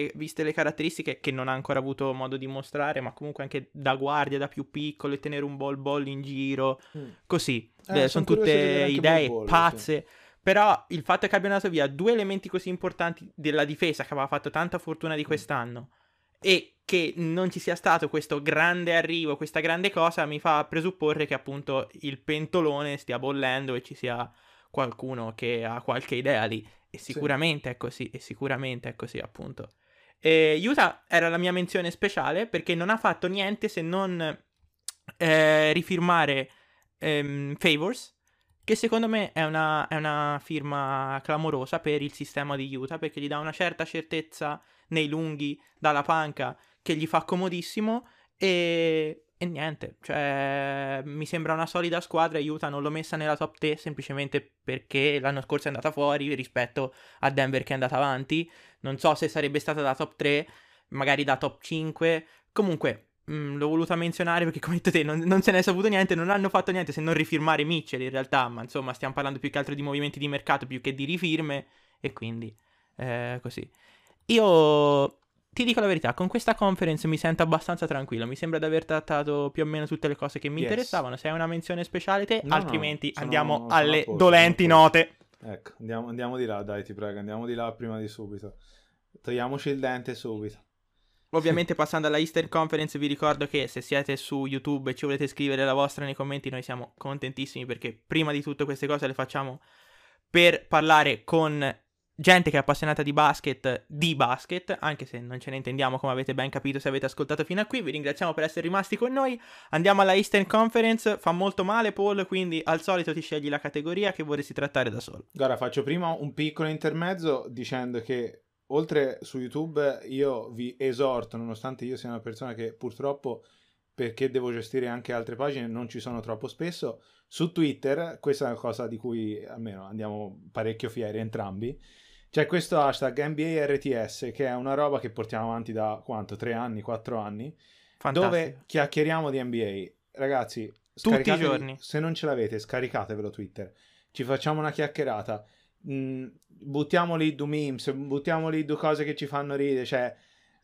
le caratteristiche che non ha ancora avuto modo di mostrare, ma comunque anche da guardia, da più piccolo e tenere un ball in giro, così. Sono tutte idee pazze. Sì. Però il fatto che abbiano dato via 2 elementi così importanti della difesa, che aveva fatto tanta fortuna di quest'anno, e che non ci sia stato questo grande arrivo, questa grande cosa, mi fa presupporre che appunto il pentolone stia bollendo e ci sia qualcuno che ha qualche idea lì. E sicuramente è così, appunto. Utah era la mia menzione speciale perché non ha fatto niente se non rifirmare Favors, che secondo me è una firma clamorosa per il sistema di Utah, perché gli dà una certa certezza nei lunghi dalla panca che gli fa comodissimo e niente, cioè mi sembra una solida squadra. Utah non l'ho messa nella top 3 semplicemente perché l'anno scorso è andata fuori rispetto a Denver che è andata avanti, non so se sarebbe stata da top 3, magari da top 5, comunque... l'ho voluta menzionare perché come detto te non se ne è saputo niente, non hanno fatto niente se non rifirmare Mitchell in realtà, ma insomma stiamo parlando più che altro di movimenti di mercato più che di rifirme, e quindi così. Io ti dico la verità, con questa conference mi sento abbastanza tranquillo, mi sembra di aver trattato più o meno tutte le cose che mi interessavano. Se hai una menzione speciale te, no, altrimenti andiamo alle dolenti note. Ecco, andiamo di là, dai, ti prego, andiamo di là prima di subito. Togliamoci il dente subito. Ovviamente passando alla Eastern Conference vi ricordo che se siete su YouTube e ci volete scrivere la vostra nei commenti, noi siamo contentissimi perché prima di tutto queste cose le facciamo per parlare con gente che è appassionata di basket, anche se non ce ne intendiamo, come avete ben capito se avete ascoltato fino a qui. Vi ringraziamo per essere rimasti con noi, andiamo alla Eastern Conference, fa molto male Paul, quindi al solito ti scegli la categoria che vorresti trattare da solo. Guarda, faccio prima un piccolo intermezzo dicendo che oltre su YouTube io vi esorto, nonostante io sia una persona che purtroppo, perché devo gestire anche altre pagine, non ci sono troppo spesso, su Twitter, questa è una cosa di cui almeno andiamo parecchio fieri entrambi, c'è questo hashtag NBA RTS che è una roba che portiamo avanti da quanto? 3 anni, 4 anni. Fantastico. Dove chiacchieriamo di NBA. Ragazzi, tutti i giorni. Se non ce l'avete, scaricatevelo Twitter, ci facciamo una chiacchierata. Buttiamo lì due memes, buttiamo lì due cose che ci fanno ridere, cioè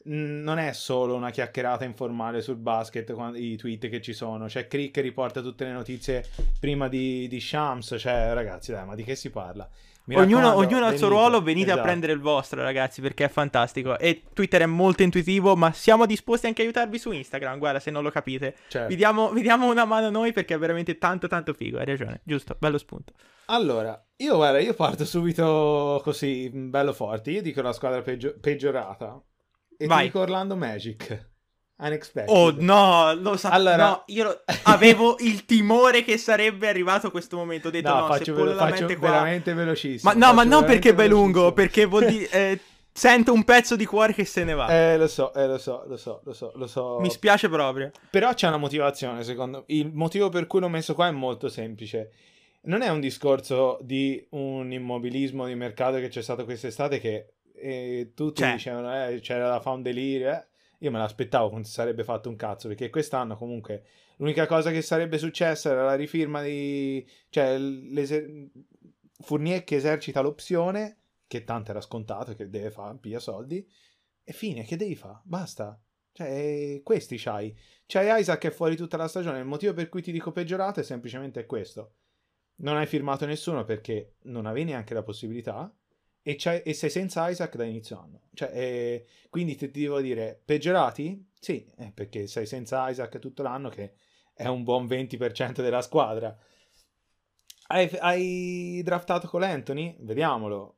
non è solo una chiacchierata informale sul basket, i tweet che ci sono, c'è Crick che riporta tutte le notizie prima di Shams, cioè ragazzi dai, ma di che si parla? Ognuno al suo ruolo, venite esatto. A prendere il vostro ragazzi, perché è fantastico e Twitter è molto intuitivo, ma siamo disposti anche a aiutarvi su Instagram, guarda se non lo capite, certo. vi diamo una mano noi perché è veramente tanto figo, hai ragione, giusto, bello spunto. Allora, io parto subito così, bello forte, io dico la squadra peggiorata e ti dico Orlando Magic. Unexpected. Oh no, lo sapevo. Allora... No, io avevo il timore che sarebbe arrivato questo momento. Ho detto no, faccio veramente velocissimo. Ma no, ma non perché è lungo, perché vuol dire sento un pezzo di cuore che se ne va. Lo so. Mi spiace proprio. Però c'è una motivazione, secondo me. Il motivo per cui l'ho messo qua è molto semplice. Non è un discorso di un immobilismo di mercato che c'è stato quest'estate che tutti dicevano c'era da fare un delirio, Io me l'aspettavo che non si sarebbe fatto un cazzo, perché quest'anno comunque l'unica cosa che sarebbe successa era la rifirma di... Cioè, Fournier che esercita l'opzione, che tanto era scontato, che deve fare, piglia soldi, e fine, che devi fare? Basta. Cioè, questi c'hai. C'hai Isaac che è fuori tutta la stagione, il motivo per cui ti dico peggiorato è semplicemente questo. Non hai firmato nessuno perché non avevi neanche la possibilità, e sei senza Isaac da inizio anno, cioè, quindi ti devo dire peggiorati? Sì, perché sei senza Isaac tutto l'anno, che è un buon 20% della squadra. Hai draftato con Anthony? Vediamolo.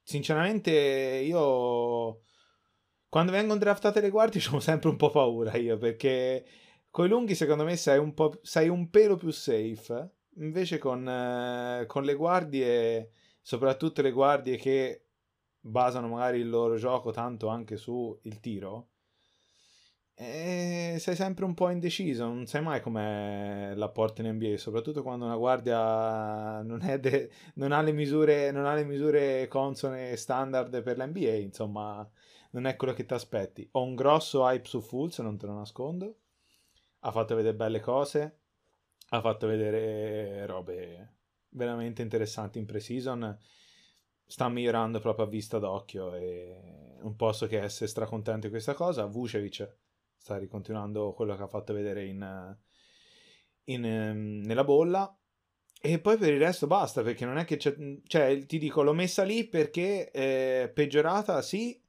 Sinceramente io quando vengono draftate le guardie ho sempre un po' paura io, perché coi lunghi secondo me sei un pelo più safe, invece con le guardie, soprattutto le guardie che basano magari il loro gioco tanto anche su il tiro, sei sempre un po' indeciso, non sai mai com'è l'apporto in NBA, soprattutto quando una guardia non ha le misure consone e standard per l'NBA, insomma non è quello che ti aspetti. Ho un grosso hype su Fultz, non te lo nascondo, ha fatto vedere belle cose, ha fatto vedere robe veramente interessanti in pre-season, sta migliorando proprio a vista d'occhio e non posso che essere stracontento di questa cosa. Vucevic sta ricontinuando quello che ha fatto vedere nella bolla, e poi per il resto basta, perché non è che cioè ti dico, l'ho messa lì perché peggiorata sì,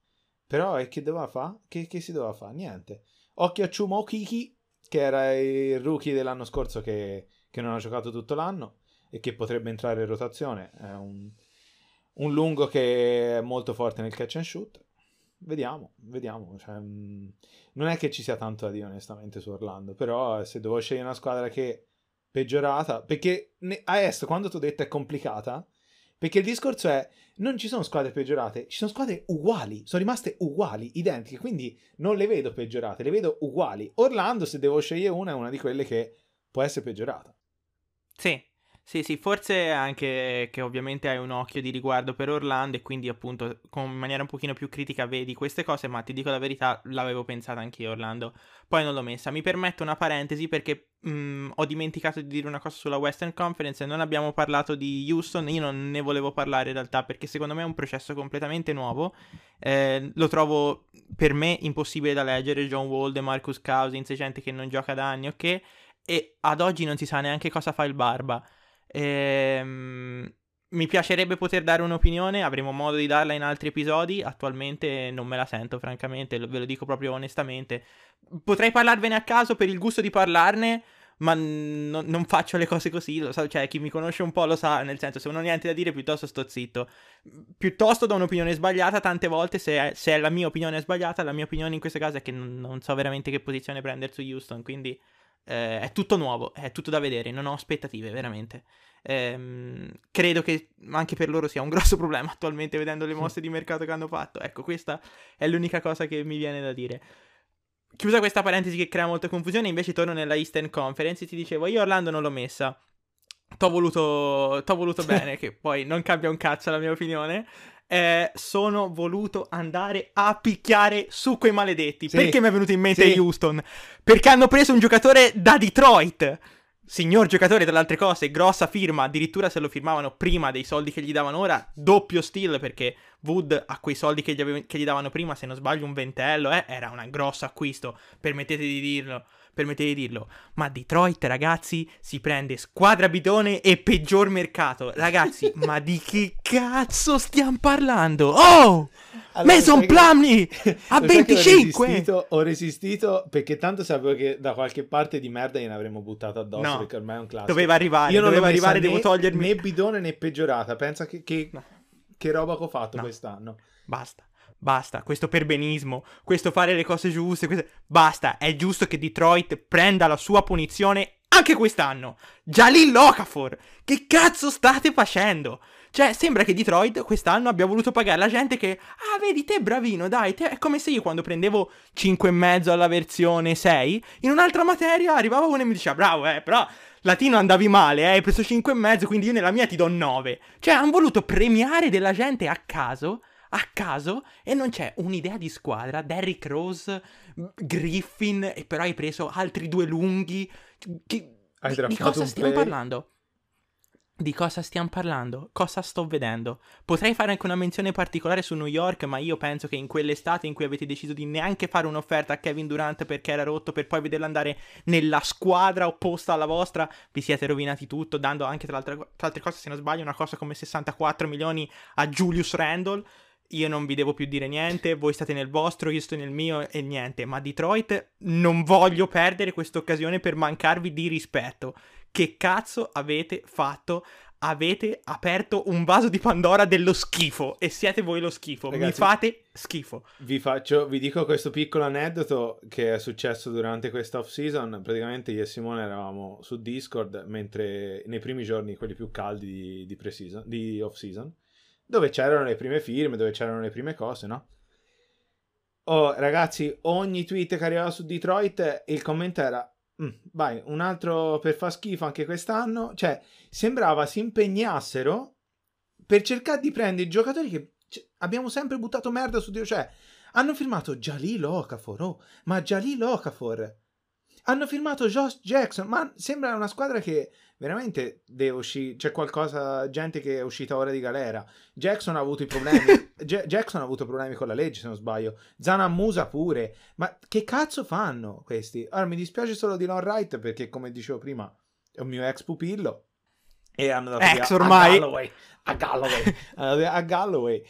però è che doveva fare, che si doveva fare niente. Occhio a Chuma Okiki, che era il rookie dell'anno scorso che non ha giocato tutto l'anno e che potrebbe entrare in rotazione, è un lungo che è molto forte nel catch and shoot. Vediamo, cioè, non è che ci sia tanto da dire onestamente su Orlando, però se devo scegliere una squadra che è peggiorata, perché a est quando ti ho detto è complicata, perché il discorso è non ci sono squadre peggiorate, ci sono squadre uguali, sono rimaste uguali, identiche, quindi non le vedo peggiorate, le vedo uguali. Orlando, se devo scegliere una, è una di quelle che può essere peggiorata. Sì, forse anche che ovviamente hai un occhio di riguardo per Orlando e quindi appunto in maniera un pochino più critica vedi queste cose, ma ti dico la verità, l'avevo pensata anch'io Orlando, poi non l'ho messa. Mi permetto una parentesi perché ho dimenticato di dire una cosa sulla Western Conference, non abbiamo parlato di Houston, io non ne volevo parlare in realtà perché secondo me è un processo completamente nuovo, lo trovo per me impossibile da leggere, John Wall, DeMarcus Cousins, gente che non gioca da anni, ok, e ad oggi non si sa neanche cosa fa il Barba. Mi piacerebbe poter dare un'opinione, avremo modo di darla in altri episodi, attualmente non me la sento francamente, ve lo dico proprio onestamente. Potrei parlarvene a caso per il gusto di parlarne, ma non faccio le cose così, lo so, cioè chi mi conosce un po' lo sa, nel senso, se non ho niente da dire piuttosto sto zitto, piuttosto do un'opinione sbagliata tante volte. Se è la mia opinione sbagliata, la mia opinione in questo caso è che non so veramente che posizione prendere su Houston, quindi è tutto nuovo, è tutto da vedere, non ho aspettative veramente. Credo che anche per loro sia un grosso problema attualmente, vedendo le mosse di mercato che hanno fatto. Ecco, questa è l'unica cosa che mi viene da dire. Chiusa questa parentesi che crea molta confusione, invece torno nella Eastern Conference. Ti dicevo, io Orlando non l'ho messa, t'ho voluto bene, che poi non cambia un cazzo la mia opinione. Sono voluto andare a picchiare su quei maledetti. Sì. Perché mi è venuto in mente Houston? Perché hanno preso un giocatore da Detroit, signor giocatore tra le altre cose, grossa firma, addirittura se lo firmavano prima dei soldi che gli davano ora, doppio steal, perché Wood a quei soldi che gli davano prima, se non sbaglio un ventello, era un grosso acquisto, permettete di dirlo, ma Detroit, ragazzi, si prende squadra bidone e peggior mercato, ragazzi, ma di che cazzo stiamo parlando? Oh! Allora, Mason Plumlee a 25! Ho resistito perché tanto sapevo che da qualche parte di merda gliene avremmo buttato addosso, no, perché ormai è un classico. Doveva arrivare, devo togliermi. Né bidone né peggiorata, pensa che roba che ho fatto quest'anno. Basta, questo perbenismo, questo fare le cose giuste, basta, è giusto che Detroit prenda la sua punizione anche quest'anno. Jalil Okafor, che cazzo state facendo? Cioè, sembra che Detroit quest'anno abbia voluto pagare la gente che, vedi te bravino, dai, te... È come se io quando prendevo 5,5 alla versione 6, in un'altra materia arrivava uno e mi diceva, bravo, però... Latino andavi male, hai preso 5,5, quindi io nella mia ti do 9. Cioè, hanno voluto premiare della gente a caso, e non c'è un'idea di squadra. Derrick Rose, Griffin, e però hai preso altri due lunghi. Di cosa stiamo parlando? Cosa sto vedendo? Potrei fare anche una menzione particolare su New York, ma io penso che in quell'estate in cui avete deciso di neanche fare un'offerta a Kevin Durant perché era rotto, per poi vederlo andare nella squadra opposta alla vostra, vi siete rovinati tutto, dando anche tra altre cose, se non sbaglio, una cosa come 64 milioni a Julius Randle. Io non vi devo più dire niente, voi state nel vostro, io sto nel mio e niente, ma Detroit non voglio perdere questa occasione per mancarvi di rispetto. Che cazzo avete fatto? Avete aperto un vaso di Pandora dello schifo e siete voi lo schifo. Ragazzi, mi fate schifo. Vi dico questo piccolo aneddoto che è successo durante questa off season. Praticamente io e Simone eravamo su Discord mentre nei primi giorni, quelli più caldi di pre-season, di off season, dove c'erano le prime firme, dove c'erano le prime cose, no? Oh, ragazzi, ogni tweet che arrivava su Detroit il commento era vai, un altro per far schifo anche quest'anno. Cioè, sembrava si impegnassero per cercare di prendere i giocatori che abbiamo sempre buttato merda su Dio. Cioè, hanno firmato Jalil Okafor, hanno firmato Josh Jackson, ma sembra una squadra che veramente deve uscire. C'è qualcosa, gente che è uscita ora di galera. Jackson ha avuto i problemi Jackson ha avuto problemi con la legge, se non sbaglio, Zanamusa pure. Ma che cazzo fanno questi? Allora, mi dispiace solo di Delon Wright, perché come dicevo prima è un mio ex pupillo e hanno dato via a Galloway.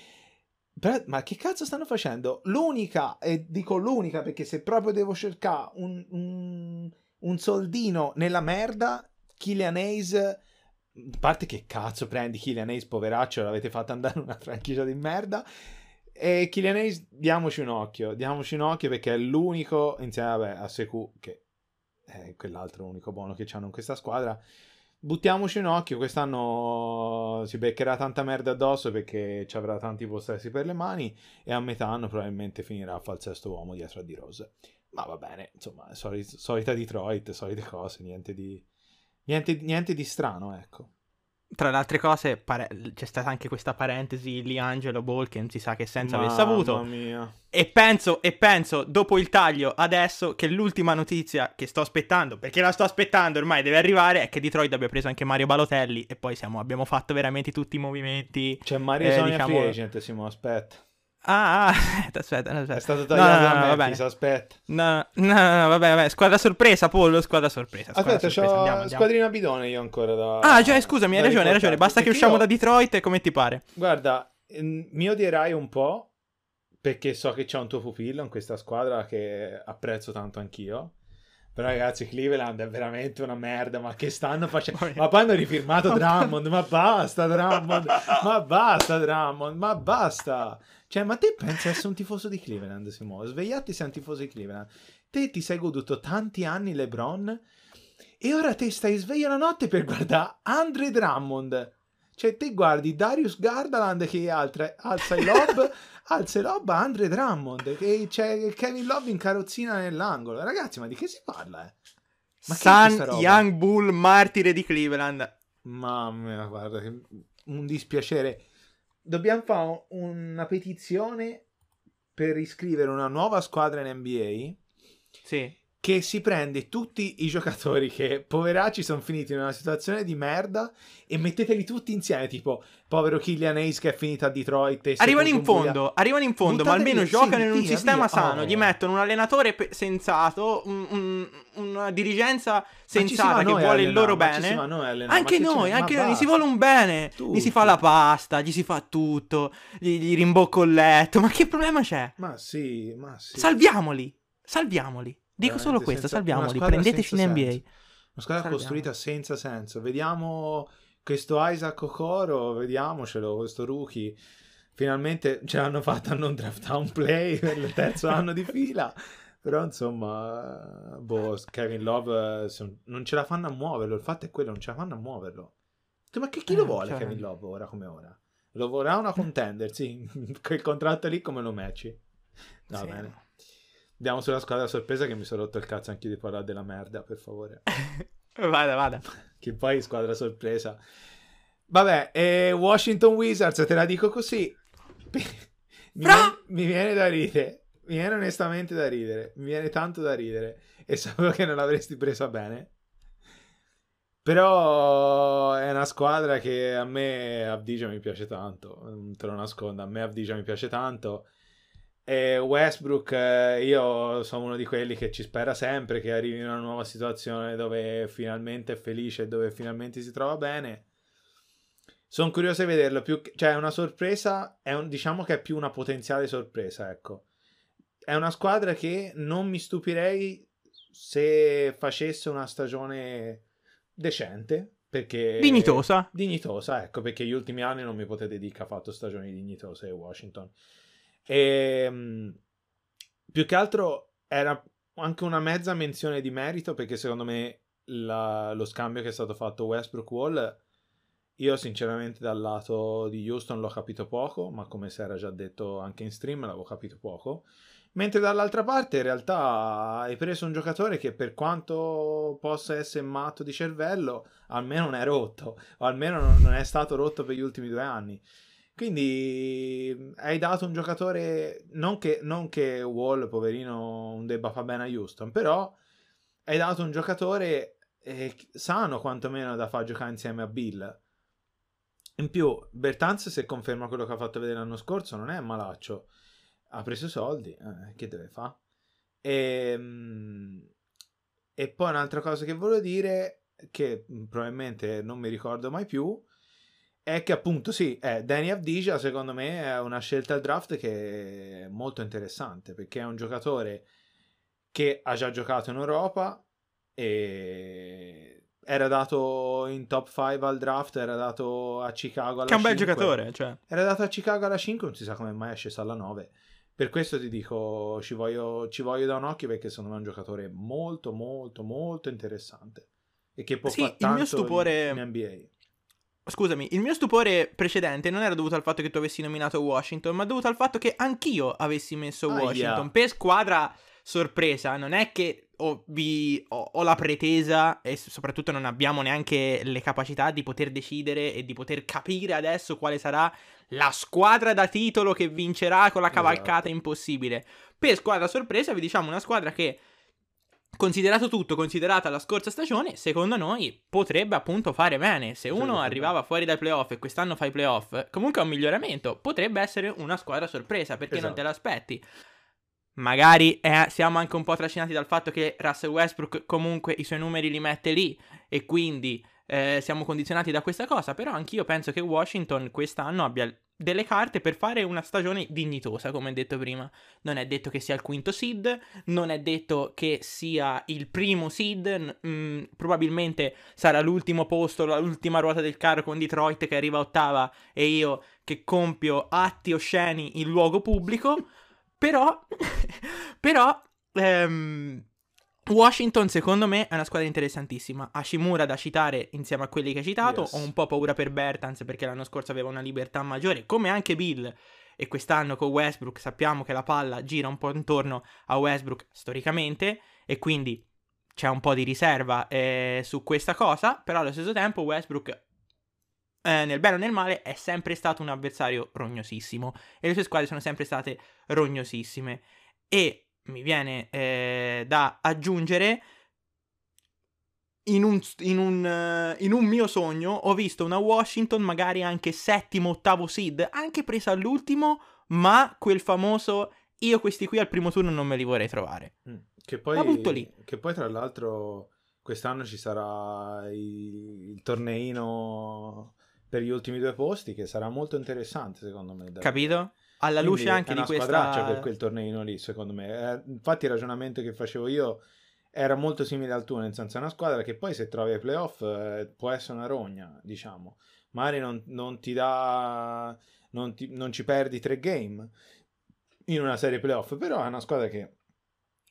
Ma che cazzo stanno facendo? L'unica, e dico l'unica perché se proprio devo cercare un soldino nella merda, Killian Hayes, a parte che cazzo prendi Killian Hayes, poveraccio, l'avete fatto andare una franchigia di merda, e Killian Hayes diamoci un occhio perché è l'unico, insieme a Sekou, che è quell'altro unico buono che c'hanno in questa squadra. Buttiamoci un occhio, quest'anno si beccherà tanta merda addosso perché ci avrà tanti possessi per le mani e a metà anno probabilmente finirà a fare il sesto uomo dietro a D. Rose. Ma va bene, insomma, solita Detroit, solite cose, niente di strano, ecco. Tra le altre cose c'è stata anche questa parentesi lì, Angelo Ball, che non si sa che senso avesse avuto. Mia. E penso, dopo il taglio, adesso, che l'ultima notizia che sto aspettando, perché la sto aspettando ormai, deve arrivare, è che Detroit abbia preso anche Mario Balotelli e poi abbiamo fatto veramente tutti i movimenti. C'è Mario Sonia, diciamo... free agent, Simo, aspetta. Aspetta. È stato tagliato da Memphis, aspetta. No, vabbè. Squadra sorpresa, Paul, squadra sorpresa. Aspetta, c'ho squadrina bidone io ancora da... Ah, già, scusami, hai ragione. Basta che usciamo da Detroit e come ti pare. Guarda, mi odierai un po', perché so che c'è un tuo pupillo in questa squadra che apprezzo tanto anch'io. Però ragazzi, Cleveland è veramente una merda, ma che stanno facendo? Ma quando hanno rifirmato Drummond? Ma basta Drummond. Cioè, ma te pensi a essere un tifoso di Cleveland, Simo? Svegliati, sei un tifoso di Cleveland. Te ti sei goduto tanti anni LeBron e ora te stai sveglio la notte per guardare Andre Drummond. Cioè, te guardi Darius Gardaland che alza il lob... Alza l'obba Andre Drummond, che c'è Kevin Love in carrozzina nell'angolo. Ragazzi, ma di che si parla? Ma Sun Young Bull, martire di Cleveland. Mamma mia, guarda, che un dispiacere. Dobbiamo fare una petizione per iscrivere una nuova squadra in NBA. Sì. Che si prende tutti i giocatori che, poveracci, sono finiti in una situazione di merda e metteteli tutti insieme, tipo povero Killian Hayes che è finito a Detroit. Arrivano in fondo, buttateli, ma almeno giocano in un sistema sano. Gli mettono un allenatore sensato, una dirigenza sensata che vuole il loro bene. Anche noi si vuole un bene. Tutto. Gli si fa la pasta, gli si fa tutto, gli rimbocco il letto. Ma che problema c'è? Ma sì. Salviamoli. Dico solo questo, salviamoli, prendeteci in NBA. Una squadra costruita senza senso. Vediamo questo Isaac Okoro, vediamocelo, questo rookie. Finalmente ce l'hanno fatta a non draftare un play per il terzo anno di fila. Però insomma, Kevin Love non ce la fanno a muoverlo. Il fatto è quello, non ce la fanno a muoverlo. Ma che chi lo vuole Kevin Love ora come ora? Lo vorrà una contender, sì. Quel contratto lì come lo matchi? Va bene. Andiamo sulla squadra sorpresa, che mi sono rotto il cazzo anch'io di parlare della merda, per favore. Vada. Che poi squadra sorpresa. Vabbè, Washington Wizards, te la dico così. Mi viene da ridere. Mi viene onestamente da ridere. Mi viene tanto da ridere. E sapevo che non l'avresti presa bene. Però è una squadra che a me Avdija mi piace tanto. Non te lo nascondo, a me Avdija mi piace tanto. E Westbrook, io sono uno di quelli che ci spera sempre che arrivi in una nuova situazione dove finalmente è felice, dove finalmente si trova bene. Sono curioso di vederlo, cioè è una sorpresa, diciamo che è più una potenziale sorpresa, ecco. È una squadra che non mi stupirei se facesse una stagione decente, perché dignitosa, ecco, perché gli ultimi anni non mi potete dire che ha fatto stagioni dignitose Washington. E più che altro era anche una mezza menzione di merito, perché secondo me lo scambio che è stato fatto Westbrook-Wall, io sinceramente dal lato di Houston l'ho capito poco, ma come si era già detto anche in stream l'avevo capito poco, mentre dall'altra parte in realtà hai preso un giocatore che, per quanto possa essere matto di cervello, almeno non è rotto, o almeno non è stato rotto per gli ultimi 2 anni. Quindi hai dato un giocatore, non che Wall, poverino, non debba far bene a Houston, però hai dato un giocatore sano quantomeno da far giocare insieme a Bill. In più, Bertans, se conferma quello che ha fatto vedere l'anno scorso, non è malaccio. Ha preso soldi, che deve fare? E poi un'altra cosa che volevo dire, che probabilmente non mi ricordo mai più, è che appunto Danny Avdija secondo me è una scelta al draft che è molto interessante, perché è un giocatore che ha già giocato in Europa e era dato in top 5 al draft, era dato a Chicago alla 5, che è un bel giocatore, cioè. Era dato a Chicago alla 5, non si sa come mai è sceso alla 9. Per questo ti dico, ci voglio dare un occhio, perché secondo me è un giocatore molto molto molto interessante e che può fare tanto in NBA. Scusami, il mio stupore precedente non era dovuto al fatto che tu avessi nominato Washington, ma dovuto al fatto che anch'io avessi messo Washington per squadra sorpresa. Non è che ho la pretesa, e soprattutto non abbiamo neanche le capacità di poter decidere e di poter capire adesso quale sarà la squadra da titolo che vincerà con la cavalcata impossibile. Per squadra sorpresa vi diciamo una squadra che Considerato tutto, considerata la scorsa stagione, secondo noi potrebbe appunto fare bene. Se uno arrivava fuori dai playoff e quest'anno fa i playoff, comunque è un miglioramento. Potrebbe essere una squadra sorpresa, perché non te l'aspetti. Magari siamo anche un po' trascinati dal fatto che Russell Westbrook comunque i suoi numeri li mette lì, e quindi siamo condizionati da questa cosa. Però anch'io penso che Washington quest'anno abbia delle carte per fare una stagione dignitosa, come ho detto prima. Non è detto che sia il quinto seed, non è detto che sia il primo seed, probabilmente sarà l'ultimo posto, l'ultima ruota del carro, con Detroit che arriva ottava e io che compio atti osceni in luogo pubblico. Però Washington secondo me è una squadra interessantissima. Hashimura da citare insieme a quelli che hai citato. Ho un po' paura per Bertans, perché l'anno scorso aveva una libertà maggiore, come anche Bill, e quest'anno con Westbrook sappiamo che la palla gira un po' intorno a Westbrook storicamente, e quindi c'è un po' di riserva su questa cosa. Però allo stesso tempo Westbrook, nel bene o nel male, è sempre stato un avversario rognosissimo, e le sue squadre sono sempre state rognosissime. E mi viene da aggiungere, in un mio sogno ho visto una Washington magari anche settimo, ottavo seed, anche presa all'ultimo, ma quel famoso io questi qui al primo turno non me li vorrei trovare, che poi la butto lì. Che poi tra l'altro quest'anno ci sarà il torneino per gli ultimi due posti, che sarà molto interessante secondo me, capito? Alla luce quindi anche di questa squadraccia per quel torneino lì, secondo me. Infatti il ragionamento che facevo io era molto simile al tuo, nel senso è una squadra che poi se trovi ai playoff può essere una rogna, diciamo, magari non ci perdi 3 game in una serie playoff, però è una squadra che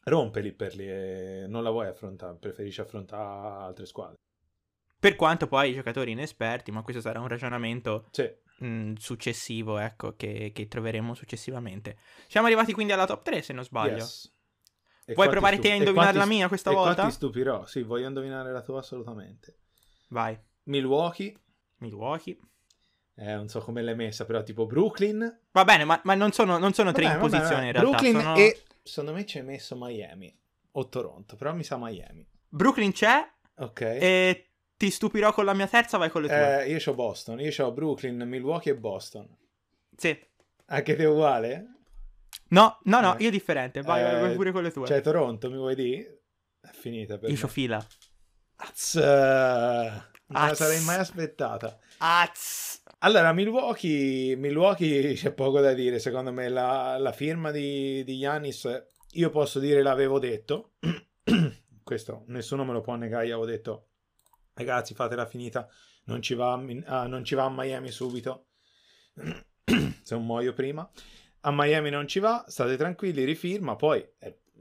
rompe lì per lì e non la vuoi affrontare, preferisci affrontare altre squadre. Per quanto poi i giocatori inesperti, ma questo sarà un ragionamento successivo, ecco, che troveremo successivamente. Siamo arrivati quindi alla top 3, se non sbaglio. Vuoi provare te a indovinare la mia questa volta? Qua ti stupirò, sì, voglio indovinare la tua assolutamente. Vai. Milwaukee. Non so come l'hai messa, però tipo Brooklyn. Va bene, ma non sono tre in posizione in realtà. Brooklyn sono... e secondo me ci hai messo Miami o Toronto, però mi sa Miami. Brooklyn c'è. Ok. E... ti stupirò con la mia terza, vai con le tue. Io c'ho Boston, io c'ho Brooklyn, Milwaukee e Boston. Sì. Anche te uguale? No, io differente, vai pure con le tue. Cioè Toronto, mi vuoi dire? È finita per io me. C'ho Fila. Non la sarei mai aspettata. Allora, Milwaukee c'è poco da dire, secondo me la firma di Giannis, io posso dire l'avevo detto, questo nessuno me lo può negare, io avevo detto ragazzi fatela finita, non ci va a Miami subito, se non muoio prima, a Miami non ci va, state tranquilli, rifirma, poi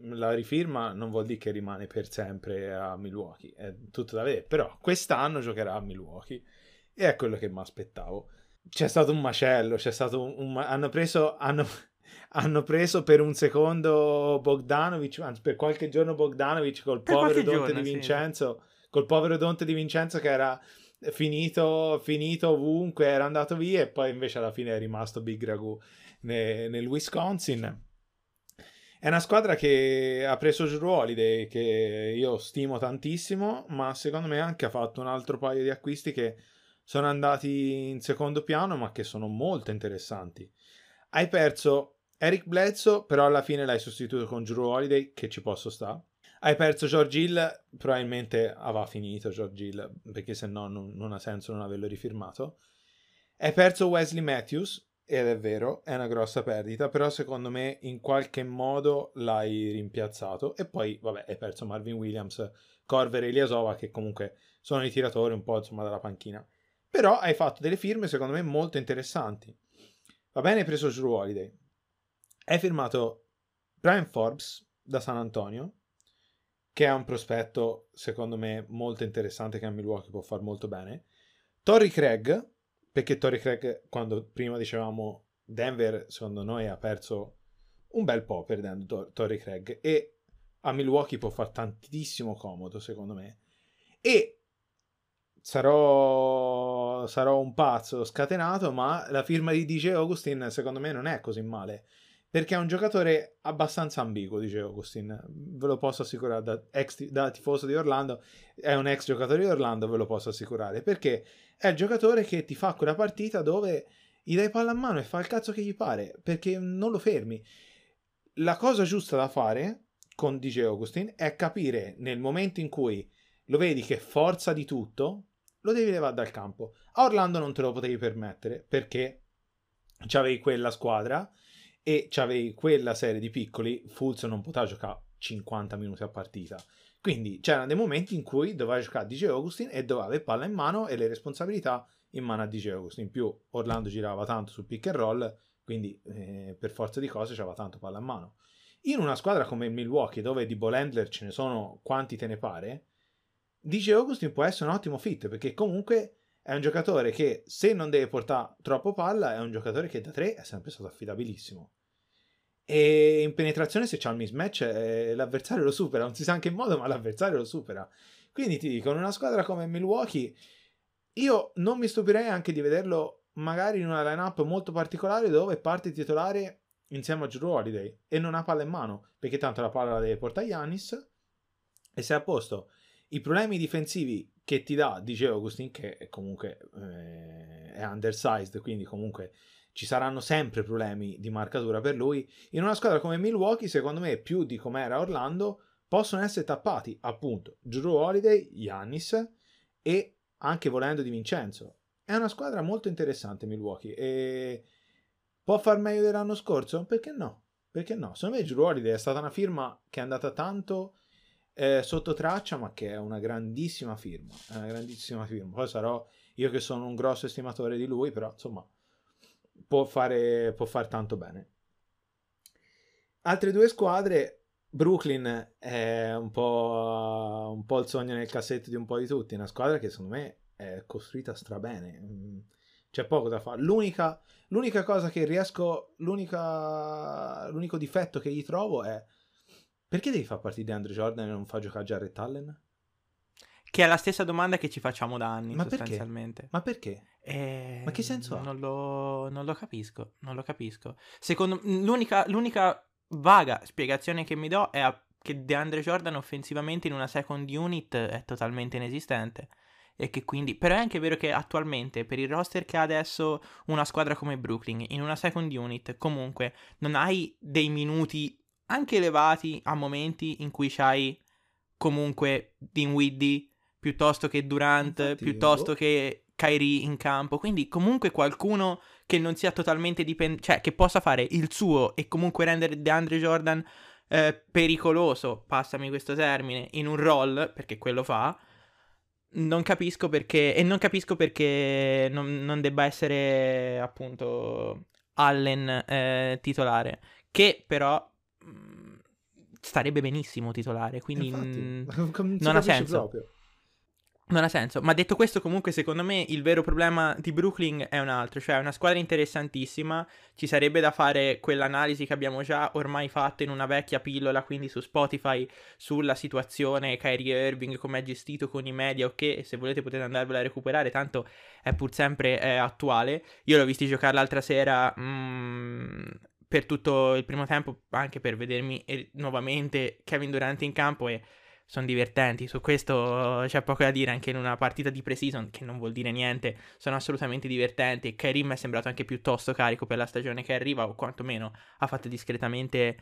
la rifirma non vuol dire che rimane per sempre a Milwaukee, è tutto da vedere, però quest'anno giocherà a Milwaukee e è quello che mi aspettavo. C'è stato un macello, hanno preso per un secondo Bogdanović, anzi per qualche giorno Bogdanović col povero Donte di Vincenzo. Sì. Col povero Donte di Vincenzo che era finito ovunque, era andato via, e poi invece alla fine è rimasto Big Ragu nel Wisconsin. È una squadra che ha preso Jrue Holiday, che io stimo tantissimo, ma secondo me anche ha fatto un altro paio di acquisti che sono andati in secondo piano, ma che sono molto interessanti. Hai perso Eric Bledsoe, però alla fine l'hai sostituito con Jrue Holiday, che ci posso sta. Hai perso George Hill, probabilmente aveva finito George Hill, perché se no non ha senso non averlo rifirmato. Hai perso Wesley Matthews, ed è vero, è una grossa perdita, però secondo me in qualche modo l'hai rimpiazzato. E poi, vabbè, hai perso Marvin Williams, Korver e Ilyasova, che comunque sono i tiratori un po', insomma, dalla panchina. Però hai fatto delle firme, secondo me, molto interessanti. Va bene, hai preso Jrue Holiday. Hai firmato Brian Forbes da San Antonio, che è un prospetto, secondo me, molto interessante, che a Milwaukee può far molto bene. Torrey Craig, perché Torrey Craig, quando prima dicevamo Denver, secondo noi ha perso un bel po' perdendo Torrey Craig, e a Milwaukee può far tantissimo comodo, secondo me. E sarò un pazzo scatenato, ma la firma di DJ Augustin, secondo me, non è così male, perché è un giocatore abbastanza ambiguo, dicevo Agustin, ve lo posso assicurare da tifoso di Orlando, è un ex giocatore di Orlando, ve lo posso assicurare, perché è il giocatore che ti fa quella partita dove gli dai palla a mano e fa il cazzo che gli pare, perché non lo fermi. La cosa giusta da fare, con dicevo Agustin, è capire nel momento in cui lo vedi che forza di tutto, lo devi levare dal campo. A Orlando non te lo potevi permettere, perché c'avevi quella squadra e c'avevi quella serie di piccoli. Fulso non poteva giocare 50 minuti a partita, quindi c'erano dei momenti in cui doveva giocare DJ Augustin e doveva avere palla in mano e le responsabilità in mano a DJ Augustin. In più Orlando girava tanto sul pick and roll, quindi per forza di cose c'aveva tanto palla in mano. In una squadra come Milwaukee, dove di ball handler ce ne sono quanti te ne pare, DJ Augustin può essere un ottimo fit, perché comunque è un giocatore che, se non deve portare troppo palla, è un giocatore che da tre è sempre stato affidabilissimo. E in penetrazione, se c'è un mismatch, l'avversario lo supera. Non si sa in che modo, ma l'avversario lo supera. Quindi ti dico, in una squadra come Milwaukee, io non mi stupirei anche di vederlo magari in una lineup molto particolare, dove parte titolare insieme a Jrue Holiday e non ha palla in mano, perché tanto la palla la deve portare Giannis e sei a posto. I problemi difensivi che ti dà, dicevo Agustin, che comunque è undersized, quindi comunque ci saranno sempre problemi di marcatura per lui. In una squadra come Milwaukee, secondo me, più di com'era Orlando, possono essere tappati, appunto, Jrue Holiday, Giannis e anche volendo Di Vincenzo. È una squadra molto interessante Milwaukee, e può far meglio dell'anno scorso? Perché no? Perché no? Secondo me Jrue Holiday è stata una firma che è andata tanto sotto traccia, ma che è una grandissima firma, è una grandissima firma. Poi sarò io che sono un grosso estimatore di lui, però insomma può far tanto bene. Altre due squadre. Brooklyn è un po' il sogno nel cassetto di un po' di tutti, una squadra che secondo me è costruita strabene, c'è poco da fare. L'unica cosa che riesco, l'unico difetto che gli trovo è: perché devi far partire DeAndre Jordan e non far giocare Jarrett Allen? Che è la stessa domanda che ci facciamo da anni, ma sostanzialmente. Perché? Ma perché? Ma che senso ha? Non lo capisco, non lo capisco. Secondo me l'unica vaga spiegazione che mi do è che DeAndre Jordan offensivamente in una second unit è totalmente inesistente. E che quindi, però è anche vero che attualmente per il roster che ha adesso una squadra come Brooklyn, in una second unit comunque non hai dei minuti anche elevati a momenti in cui c'hai comunque Dinwiddie piuttosto che Durant, infatti, piuttosto che Kyrie in campo, quindi comunque qualcuno che non sia totalmente cioè che possa fare il suo e comunque rendere DeAndre Jordan pericoloso, passami questo termine, in un roll, perché quello fa. Non capisco perché non debba essere appunto Allen titolare, che però starebbe benissimo titolare, quindi infatti, non ha senso proprio. Non ha senso. Ma detto questo, comunque secondo me il vero problema di Brooklyn è un altro, cioè è una squadra interessantissima, ci sarebbe da fare quell'analisi che abbiamo già ormai fatto in una vecchia pillola, quindi su Spotify, sulla situazione Kyrie Irving, come è gestito con i media, ok, se volete potete andarvela a recuperare, tanto è pur sempre attuale. Io l'ho visti giocare l'altra sera per tutto il primo tempo, anche per vedermi nuovamente Kevin Durant in campo, e sono divertenti. Su questo c'è poco da dire, anche in una partita di pre-season, che non vuol dire niente, sono assolutamente divertenti. E Kyrie mi è sembrato anche piuttosto carico per la stagione che arriva, o quantomeno ha fatto discretamente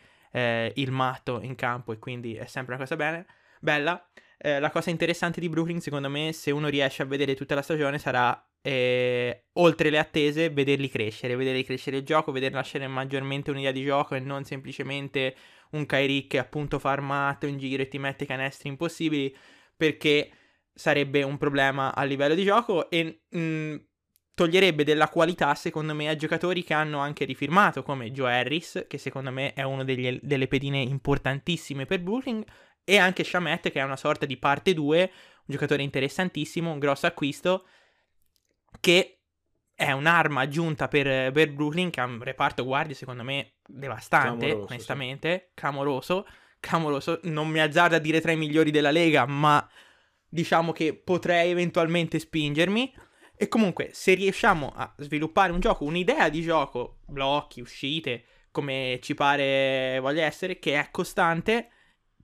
il matto in campo, e quindi è sempre una cosa bella. La cosa interessante di Brooklyn, secondo me, se uno riesce a vedere tutta la stagione, sarà oltre le attese vederli crescere il gioco, veder nascere maggiormente un'idea di gioco e non semplicemente un Kyrie che appunto fa armato in giro e ti mette canestri impossibili, perché sarebbe un problema a livello di gioco e toglierebbe della qualità, secondo me, a giocatori che hanno anche rifirmato, come Joe Harris, che secondo me è uno delle pedine importantissime per Brooklyn, e anche Shamet, che è una sorta di parte 2, un giocatore interessantissimo, un grosso acquisto, che è un'arma aggiunta per Brooklyn, che ha un reparto guardie secondo me devastante, clamoroso, onestamente, sì. Clamoroso, non mi azzardo a dire tra i migliori della Lega, ma diciamo che potrei eventualmente spingermi. E comunque, se riusciamo a sviluppare un gioco, un'idea di gioco, blocchi, uscite, come ci pare voglia essere, che è costante,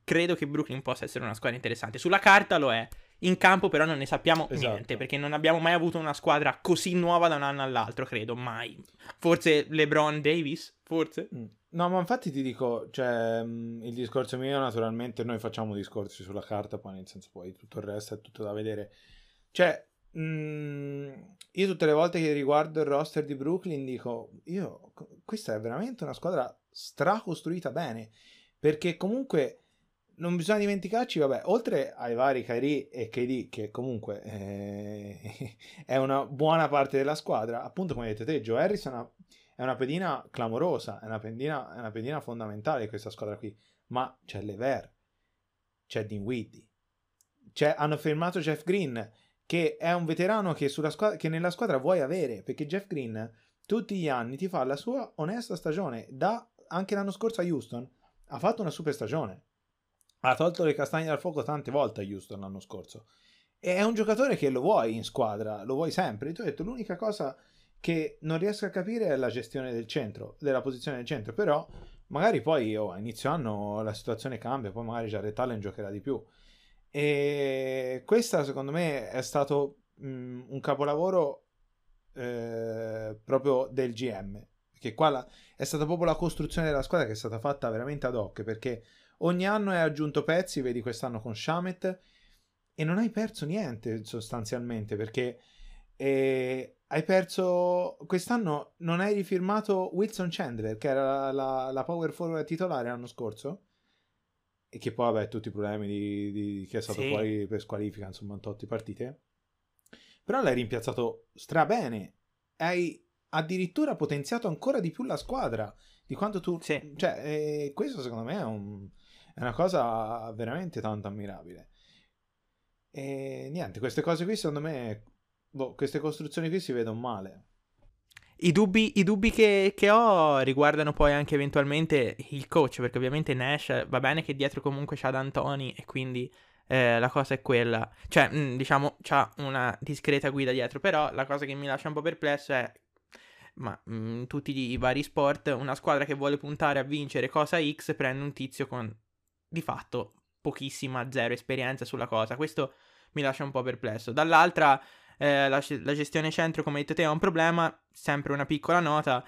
credo che Brooklyn possa essere una squadra interessante. Sulla carta lo è, in campo però non ne sappiamo niente, perché non abbiamo mai avuto una squadra così nuova da un anno all'altro, credo, mai. Forse LeBron Davis, forse. No, ma infatti ti dico, cioè, il discorso mio naturalmente, noi facciamo discorsi sulla carta, poi nel senso poi tutto il resto è tutto da vedere. Cioè, io tutte le volte che riguardo il roster di Brooklyn dico, io, questa è veramente una squadra stracostruita bene, perché comunque... non bisogna dimenticarci, vabbè, oltre ai vari Kyrie e KD, che comunque è una buona parte della squadra, appunto come detto te, Joe Harrison è una pedina clamorosa, è una pedina fondamentale di questa squadra qui, ma c'è LeVert, c'è Dinwiddie, hanno firmato Jeff Green, che è un veterano che nella squadra vuoi avere, perché Jeff Green tutti gli anni ti fa la sua onesta stagione, anche l'anno scorso a Houston ha fatto una super stagione. Ha tolto le castagne dal fuoco tante volte a Houston l'anno scorso. E è un giocatore che lo vuoi in squadra, lo vuoi sempre. E tu hai detto, l'unica cosa che non riesco a capire è la gestione del centro, della posizione del centro. Però magari poi a inizio anno la situazione cambia, poi magari Jarrett Allen giocherà di più. E questa secondo me è stato un capolavoro proprio del GM. Perché qua è stata proprio la costruzione della squadra che è stata fatta veramente ad hoc, perché... ogni anno hai aggiunto pezzi, vedi quest'anno con Shamet, e non hai perso niente sostanzialmente, perché hai perso, quest'anno non hai rifirmato Wilson Chandler, che era la power forward titolare l'anno scorso, e che poi vabbè tutti i problemi che è stato fuori per squalifica, insomma, in 8 partite, però l'hai rimpiazzato strabene, hai addirittura potenziato ancora di più la squadra di quanto tu... Sì. Cioè, questo secondo me è una cosa veramente tanto ammirabile. E niente, queste cose qui secondo me, queste costruzioni qui si vedono male. I dubbi che ho riguardano poi anche eventualmente il coach, perché ovviamente Nash va bene che dietro comunque c'ha D'Antoni e quindi la cosa è quella. Cioè, diciamo, c'ha una discreta guida dietro, però la cosa che mi lascia un po' perplesso è ma in tutti i vari sport una squadra che vuole puntare a vincere cosa X prende un tizio con di fatto pochissima, zero esperienza sulla cosa. Questo mi lascia un po' perplesso. Dall'altra la gestione centro, come hai detto te, è un problema. Sempre una piccola nota: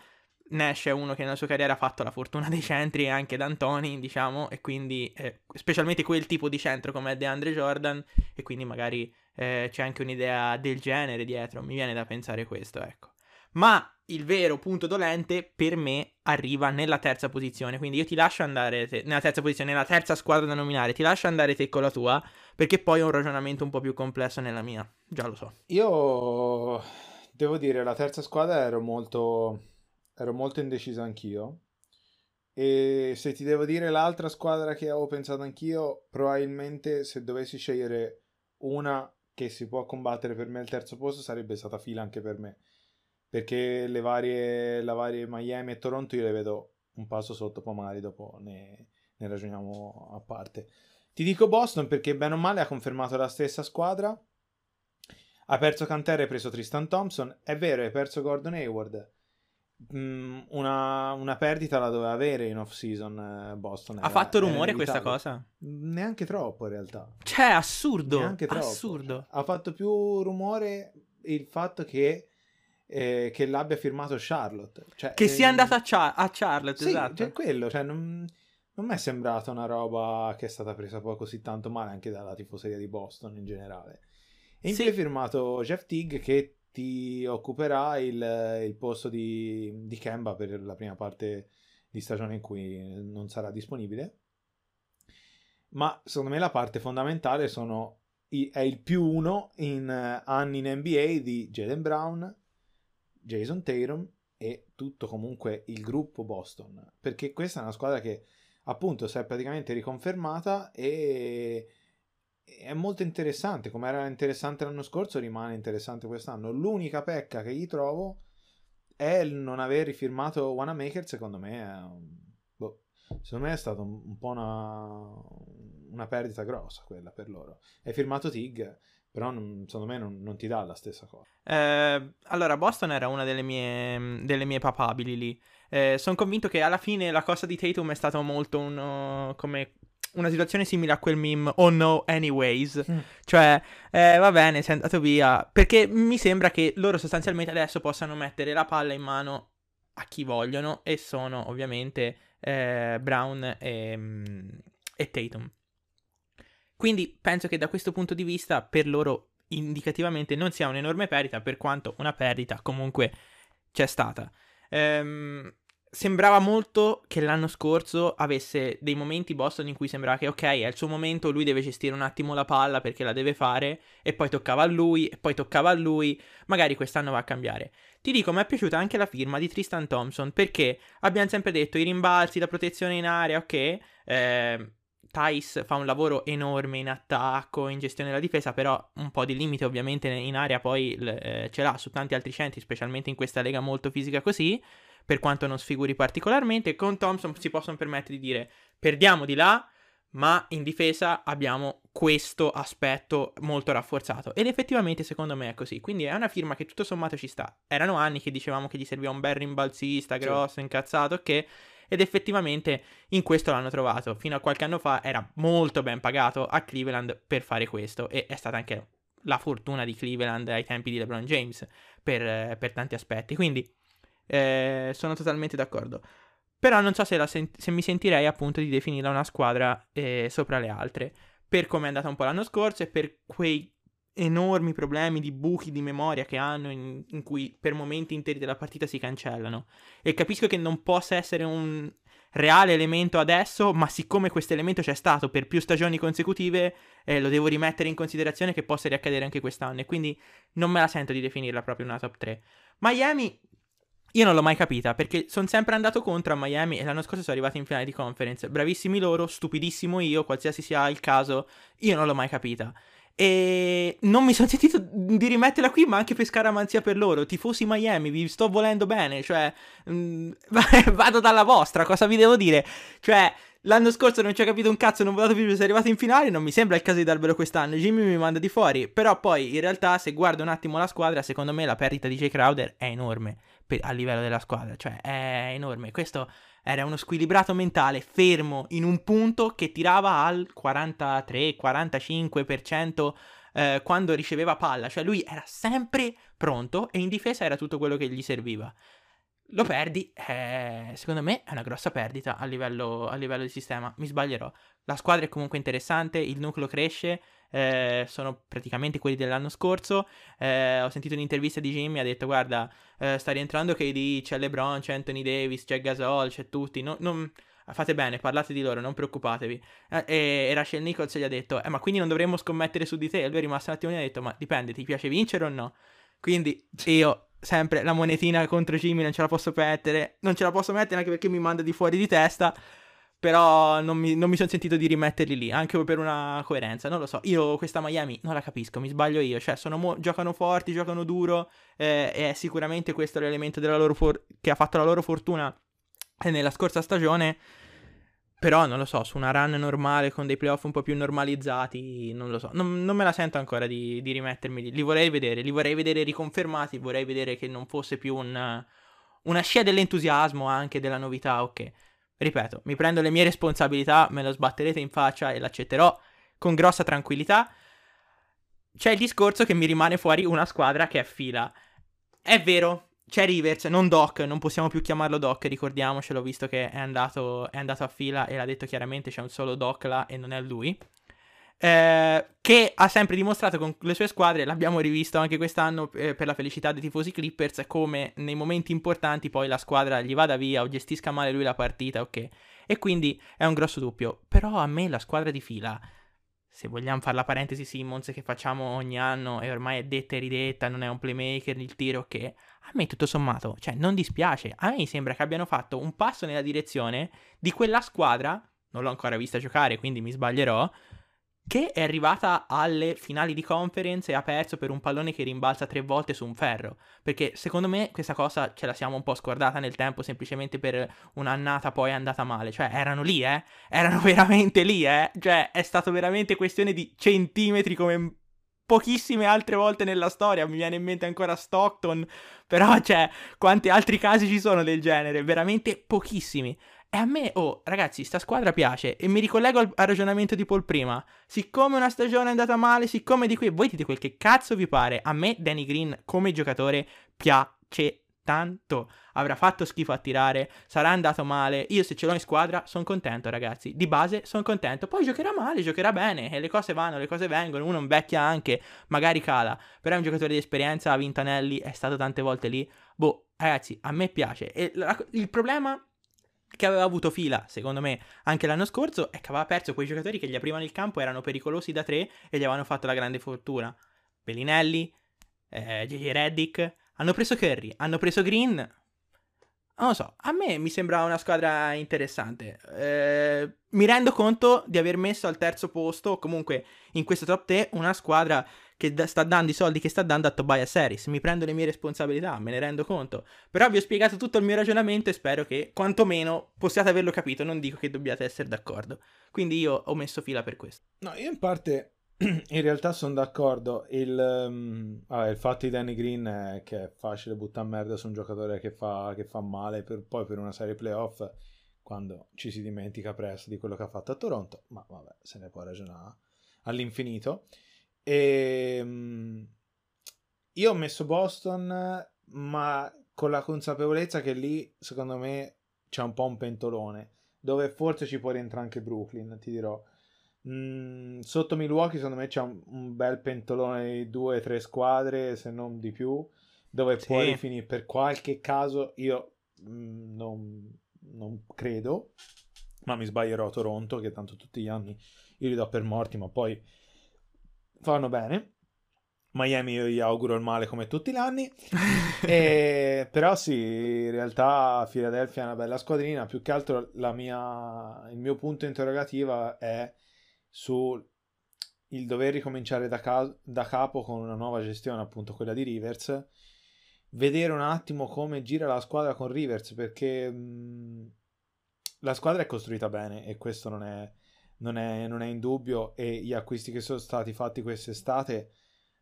Nash è uno che nella sua carriera ha fatto la fortuna dei centri, e anche D'Antoni, diciamo, e quindi specialmente quel tipo di centro come DeAndre Jordan, e quindi magari c'è anche un'idea del genere dietro, mi viene da pensare questo, ecco. Ma il vero punto dolente per me arriva nella terza posizione, quindi io ti lascio andare te, nella terza posizione, nella terza squadra da nominare, ti lascio andare te con la tua, perché poi ho un ragionamento un po' più complesso nella mia, già lo so. Io devo dire, la terza squadra ero molto indeciso anch'io, e se ti devo dire l'altra squadra che avevo pensato anch'io, probabilmente se dovessi scegliere una che si può combattere per me al terzo posto, sarebbe stata Fila anche per me, perché le varie Miami e Toronto io le vedo un passo sotto, poi magari dopo ne ragioniamo a parte. Ti dico Boston perché bene o male ha confermato la stessa squadra, ha perso Canter e preso Tristan Thompson, è vero, hai perso Gordon Hayward, una perdita la doveva avere in off season Boston. Ha fatto rumore questa cosa? Neanche troppo in realtà. Cioè, assurdo. Ha fatto più rumore il fatto che l'abbia firmato Charlotte, cioè, che sia andata a Charlotte, sì, esatto. Cioè quello, cioè, non mi è sembrata una roba che è stata presa poi così tanto male anche dalla tifoseria di Boston in generale. E in più hai firmato Jeff Teague, che ti occuperà il posto di Kemba per la prima parte di stagione in cui non sarà disponibile. Ma secondo me la parte fondamentale è il più uno in anni in NBA di Jaylen Brown, Jason Tatum e tutto comunque il gruppo Boston, perché questa è una squadra che appunto si è praticamente riconfermata e è molto interessante, come era interessante l'anno scorso rimane interessante quest'anno. L'unica pecca che gli trovo è il non aver rifirmato Wanamaker. Secondo me è stata un po' una perdita grossa quella per loro. Hai firmato Tig, Però secondo me non ti dà la stessa cosa. Allora, Boston era una delle mie papabili lì. Sono convinto che alla fine la cosa di Tatum è stata molto come una situazione simile a quel meme "Oh no, anyways". Cioè, va bene, sei andato via. Perché mi sembra che loro sostanzialmente adesso possano mettere la palla in mano a chi vogliono, e sono ovviamente Brown e Tatum. Quindi penso che da questo punto di vista per loro indicativamente non sia un'enorme perdita, per quanto una perdita comunque c'è stata. Sembrava molto che l'anno scorso avesse dei momenti Boston in cui sembrava che ok, è il suo momento, lui deve gestire un attimo la palla perché la deve fare, e poi toccava a lui, e poi toccava a lui. Magari quest'anno va a cambiare. Ti dico, mi è piaciuta anche la firma di Tristan Thompson, perché abbiamo sempre detto i rimbalzi, la protezione in area, ok, Thais fa un lavoro enorme in attacco, in gestione della difesa, però un po' di limite ovviamente in area poi ce l'ha su tanti altri centri, specialmente in questa lega molto fisica così, per quanto non sfiguri particolarmente. Con Thompson si possono permettere di dire perdiamo di là, ma in difesa abbiamo questo aspetto molto rafforzato, ed effettivamente secondo me è così. Quindi è una firma che tutto sommato ci sta. Erano anni che dicevamo che gli serviva un bel rimbalzista grosso, incazzato, che... ed effettivamente in questo l'hanno trovato. Fino a qualche anno fa era molto ben pagato a Cleveland per fare questo, e è stata anche la fortuna di Cleveland ai tempi di LeBron James per tanti aspetti. Quindi sono totalmente d'accordo, però non so se mi sentirei appunto di definirla una squadra sopra le altre, per come è andata un po' l'anno scorso e per quei enormi problemi di buchi di memoria che hanno, in cui per momenti interi della partita si cancellano. E capisco che non possa essere un reale elemento adesso, ma siccome questo elemento c'è stato per più stagioni consecutive, lo devo rimettere in considerazione che possa riaccadere anche quest'anno, e quindi non me la sento di definirla proprio una top 3. Miami io non l'ho mai capita, perché sono sempre andato contro a Miami, e l'anno scorso sono arrivati in finale di conference. Bravissimi loro, stupidissimo io, qualsiasi sia il caso, io non l'ho mai capita. E non mi sono sentito di rimetterla qui, ma anche per scaramanzia per loro. Tifosi Miami, vi sto volendo bene, cioè vado dalla vostra, cosa vi devo dire? Cioè, l'anno scorso non ci ho capito un cazzo, non ho votato più, se è arrivato in finale, non mi sembra il caso di darvelo quest'anno. Jimmy mi manda di fuori, però poi in realtà se guardo un attimo la squadra, secondo me la perdita di Jay Crowder è enorme a livello della squadra, cioè è enorme. Questo era uno squilibrato mentale fermo in un punto che tirava al 43-45% quando riceveva palla, cioè lui era sempre pronto e in difesa era tutto quello che gli serviva. Lo perdi, secondo me è una grossa perdita a livello di sistema. Mi sbaglierò, la squadra è comunque interessante, il nucleo cresce, sono praticamente quelli dell'anno scorso. Ho sentito un'intervista di Jimmy, ha detto guarda, sta rientrando KD, c'è LeBron, c'è Anthony Davis, c'è Gasol, c'è tutti, fate bene, parlate di loro, non preoccupatevi. E Rachel Nichols gli ha detto ma quindi non dovremmo scommettere su di te? E lui è rimasto un attimo e ha detto ma dipende, ti piace vincere o no? Quindi io sempre la monetina contro Jimmy non ce la posso mettere anche perché mi manda di fuori di testa. Però non mi sono sentito di rimetterli lì, anche per una coerenza, non lo so. Io questa Miami non la capisco, mi sbaglio io. Cioè, giocano forti, giocano duro, e è sicuramente questo l'elemento della loro che ha fatto la loro fortuna nella scorsa stagione. Però non lo so, su una run normale, con dei playoff un po' più normalizzati, non lo so. Non me la sento ancora di rimettermi lì. Li vorrei vedere riconfermati, vorrei vedere che non fosse più una scia dell'entusiasmo, anche della novità, ok. Ripeto, mi prendo le mie responsabilità, me lo sbatterete in faccia e l'accetterò con grossa tranquillità. C'è il discorso che mi rimane fuori una squadra che è fila. È vero, c'è Rivers, non Doc, non possiamo più chiamarlo Doc, ricordiamocelo, visto che è andato a fila e l'ha detto chiaramente, c'è un solo Doc là e non è lui. Che ha sempre dimostrato con le sue squadre, l'abbiamo rivisto anche quest'anno per la felicità dei tifosi Clippers, come nei momenti importanti poi la squadra gli vada via o gestisca male lui la partita, ok. E quindi è un grosso dubbio. Però a me la squadra di fila, se vogliamo fare la parentesi Simmons che facciamo ogni anno e ormai è detta e ridetta, non è un playmaker, il tiro, ok, a me tutto sommato, cioè, non dispiace. A me sembra che abbiano fatto un passo nella direzione di quella squadra, non l'ho ancora vista giocare quindi mi sbaglierò, che è arrivata alle finali di conference e ha perso per un pallone che rimbalza 3 volte su un ferro, perché secondo me questa cosa ce la siamo un po' scordata nel tempo, semplicemente per un'annata poi è andata male. Cioè erano lì, erano veramente lì, cioè è stato veramente questione di centimetri come pochissime altre volte nella storia, mi viene in mente ancora Stockton, però cioè quanti altri casi ci sono del genere, veramente pochissimi. E a me, oh ragazzi, sta squadra piace, e mi ricollego al ragionamento di Paul prima, siccome una stagione è andata male, siccome di qui, voi dite quel che cazzo vi pare, a me Danny Green come giocatore piace tanto, avrà fatto schifo a tirare, sarà andato male, io se ce l'ho in squadra sono contento ragazzi, di base sono contento, poi giocherà male, giocherà bene, e le cose vanno, le cose vengono, uno invecchia anche, magari cala, però è un giocatore di esperienza, ha vinto anelli, è stato tante volte lì, boh ragazzi, a me piace. E il problema che aveva avuto Fila, secondo me, anche l'anno scorso, è che aveva perso quei giocatori che gli aprivano il campo, erano pericolosi da tre e gli avevano fatto la grande fortuna. Bellinelli, JJ Redick, hanno preso Curry, hanno preso Green, non lo so, a me mi sembra una squadra interessante, mi rendo conto di aver messo al terzo posto, comunque in questo top 3, una squadra che sta dando i soldi che sta dando a Tobias Harris, mi prendo le mie responsabilità, me ne rendo conto, però vi ho spiegato tutto il mio ragionamento e spero che quantomeno possiate averlo capito, non dico che dobbiate essere d'accordo, quindi io ho messo Fila per questo. No, io in parte... in realtà sono d'accordo, il fatto di Danny Green è che è facile buttare merda su un giocatore che fa male poi per una serie playoff, quando ci si dimentica presto di quello che ha fatto a Toronto, ma vabbè, se ne può ragionare all'infinito. Io ho messo Boston, ma con la consapevolezza che lì secondo me c'è un po' un pentolone, dove forse ci può rientrare anche Brooklyn, ti dirò. Sotto Milwaukee secondo me c'è un bel pentolone di 2-3 squadre, se non di più, dove sì, puoi finire per qualche caso. Io non credo, ma mi sbaglierò, a Toronto, che tanto tutti gli anni io li do per morti, ma poi fanno bene. Miami io gli auguro il male come tutti gli anni. Però sì, in realtà Philadelphia è una bella squadrina. Più che altro il mio punto interrogativo è su il dover ricominciare da capo con una nuova gestione, appunto quella di Rivers, vedere un attimo come gira la squadra con Rivers, perché la squadra è costruita bene e questo non è in dubbio, e gli acquisti che sono stati fatti quest'estate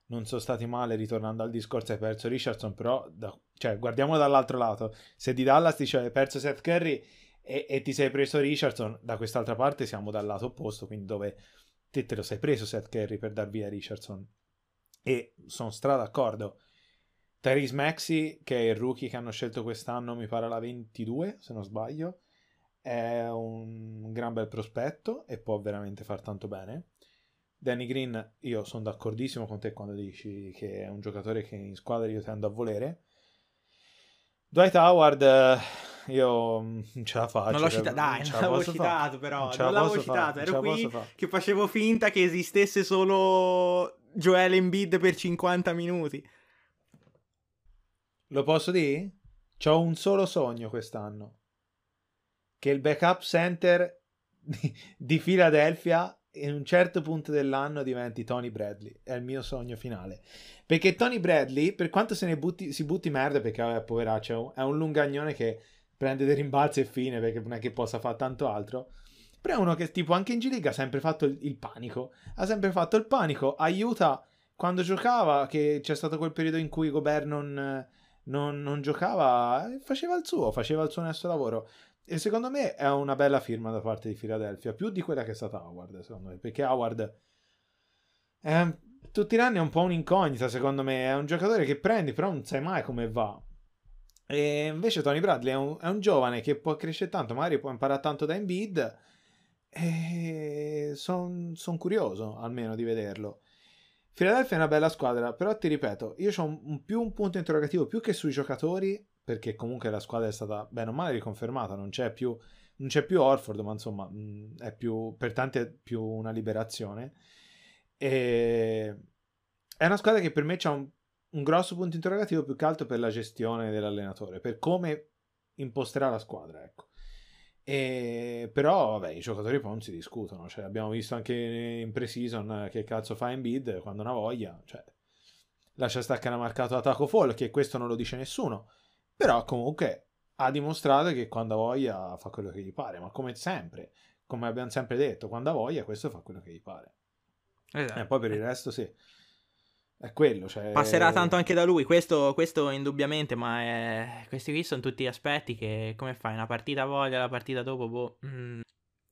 non sono stati male. Ritornando al discorso, hai perso Richardson, però guardiamo dall'altro lato, se di Dallas ti hai perso Seth Curry e ti sei preso Richardson, da quest'altra parte siamo dal lato opposto, quindi dove te lo sei preso Seth Curry per dar via Richardson, e sono d'accordo. Tyrese Maxey, che è il rookie che hanno scelto quest'anno, mi pare la 22 se non sbaglio, è un gran bel prospetto e può veramente far tanto bene. Danny Green, io sono d'accordissimo con te quando dici che è un giocatore che in squadra io tendo a volere. Dwight Howard io non ce la faccio, non l'ho citato, ero qui che facevo finta che esistesse solo Joel Embiid per 50 minuti. Lo posso dire? C'ho un solo sogno quest'anno, che il backup center di Philadelphia in un certo punto dell'anno diventi Tony Bradley, è il mio sogno finale, perché Tony Bradley, per quanto si butti merda, perché poveraccio è un lungagnone che prende dei rimbalzi e fine, perché non è che possa fare tanto altro, però è uno che tipo anche in G-League ha sempre fatto il panico, aiuta quando giocava, che c'è stato quel periodo in cui Gobert non giocava, faceva il suo onesto lavoro, e secondo me è una bella firma da parte di Philadelphia, più di quella che è stata Howard, secondo me, perché Howard tutti gli anni è un po' un'incognita, secondo me, è un giocatore che prendi però non sai mai come va. E invece Tony Bradley è un giovane che può crescere tanto, magari può imparare tanto da Embiid, e sono curioso almeno di vederlo. Philadelphia è una bella squadra, però ti ripeto, io ho un punto interrogativo più che sui giocatori, perché comunque la squadra è stata bene o male riconfermata, non c'è più Horford, ma insomma è più, per tanti è più una liberazione, e è una squadra che per me c'ha un grosso punto interrogativo, più che altro per la gestione dell'allenatore, per come imposterà la squadra, ecco. E però vabbè, i giocatori poi non si discutono, cioè abbiamo visto anche in pre-season che cazzo fa Embiid quando ha voglia, cioè lascia staccare una marcato a Taco Fall, che questo non lo dice nessuno, però comunque ha dimostrato che quando ha voglia fa quello che gli pare, ma come sempre, come abbiamo sempre detto, quando ha voglia questo fa quello che gli pare, esatto. E poi per il resto sì. È quello, cioè... Passerà tanto anche da lui, questo indubbiamente, ma questi qui sono tutti aspetti che, come fai, una partita voglia, la partita dopo, boh.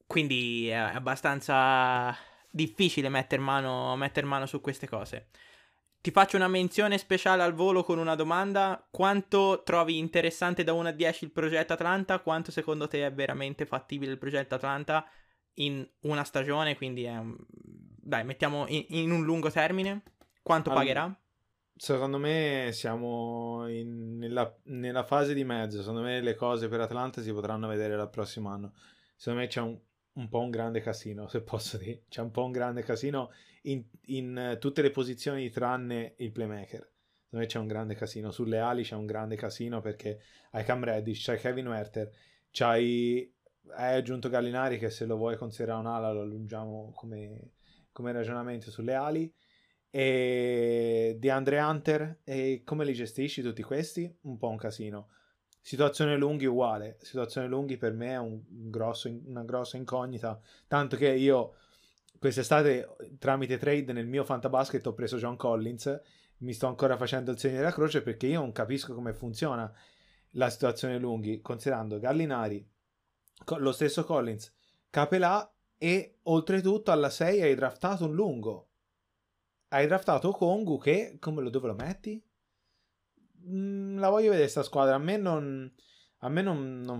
Quindi è abbastanza difficile metter mano su queste cose. Ti faccio una menzione speciale al volo con una domanda: quanto trovi interessante da 1 a 10 il progetto Atlanta? Quanto secondo te è veramente fattibile il progetto Atlanta in una stagione? Quindi dai, mettiamo in un lungo termine. Quanto pagherà? Secondo me siamo nella fase di mezzo. Secondo me le cose per Atlanta si potranno vedere il prossimo anno. Secondo me c'è un po' un grande casino, se posso dire. C'è un po' un grande casino in tutte le posizioni tranne il playmaker. Secondo me c'è un grande casino. Sulle ali c'è un grande casino, perché hai Cam Reddish, c'hai Kevin Werther, hai aggiunto Gallinari, che se lo vuoi considerare un'ala lo allungiamo come ragionamento sulle ali, e DeAndre Hunter. E come li gestisci tutti questi? Un po' un casino. Situazione lunghi uguale. Situazione lunghi per me è una grossa incognita, tanto che io quest'estate tramite trade nel mio fantabasket ho preso John Collins. Mi sto ancora facendo il segno della croce, perché io non capisco come funziona la situazione lunghi, considerando Gallinari, lo stesso Collins, Capelà, e oltretutto alla 6 hai draftato un lungo. Hai draftato Kongu, che dove lo metti? La voglio vedere sta squadra. A me non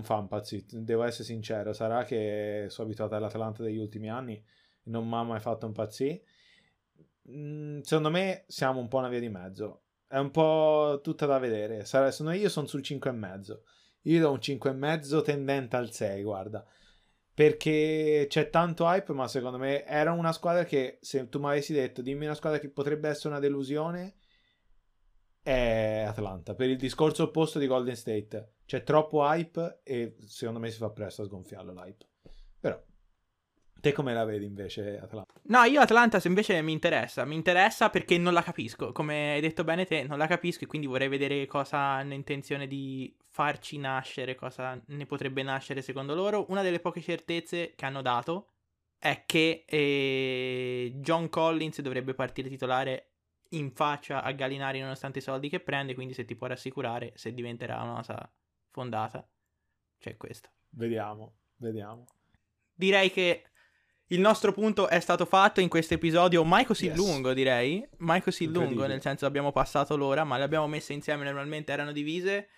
fa impazzire, devo essere sincero. Sarà che sono abituato all'Atalanta degli ultimi anni, non mi ha mai fatto impazzire. Secondo me siamo un po' una via di mezzo, è un po' tutta da vedere. Io sono sul 5,5. Io do un 5,5 tendente al 6, guarda, perché c'è tanto hype, ma secondo me era una squadra che, se tu mi avessi detto dimmi una squadra che potrebbe essere una delusione, è Atlanta, per il discorso opposto di Golden State. C'è troppo hype e secondo me si fa presto a sgonfiarlo l'hype. Però te come la vedi invece Atlanta? No, io Atlanta invece mi interessa perché non la capisco, come hai detto bene te, non la capisco, e quindi vorrei vedere cosa hanno intenzione di farci nascere, cosa ne potrebbe nascere secondo loro. Una delle poche certezze che hanno dato è che John Collins dovrebbe partire titolare in faccia a Gallinari, nonostante i soldi che prende, quindi se ti può rassicurare se diventerà una cosa fondata, c'è questo. Vediamo. Direi che il nostro punto è stato fatto in questo episodio mai così lungo, direi. Mai così lungo, nel senso abbiamo passato l'ora, ma le abbiamo messe insieme, normalmente erano divise.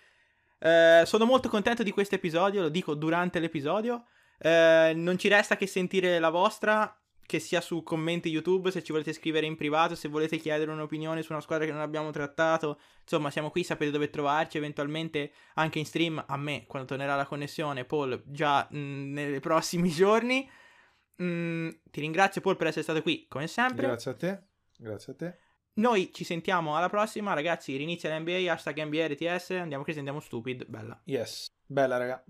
Sono molto contento di questo episodio, lo dico durante l'episodio. Non ci resta che sentire la vostra, che sia su commenti YouTube, se ci volete scrivere in privato, se volete chiedere un'opinione su una squadra che non abbiamo trattato. Insomma, siamo qui, sapete dove trovarci, eventualmente anche in stream, a me quando tornerà la connessione, Paul già nei prossimi giorni. Ti ringrazio Paul per essere stato qui come sempre. Grazie a te. Noi ci sentiamo alla prossima, ragazzi. Rinizia l'NBA, #NBA RTS, andiamo crazy, andiamo stupid. Bella raga.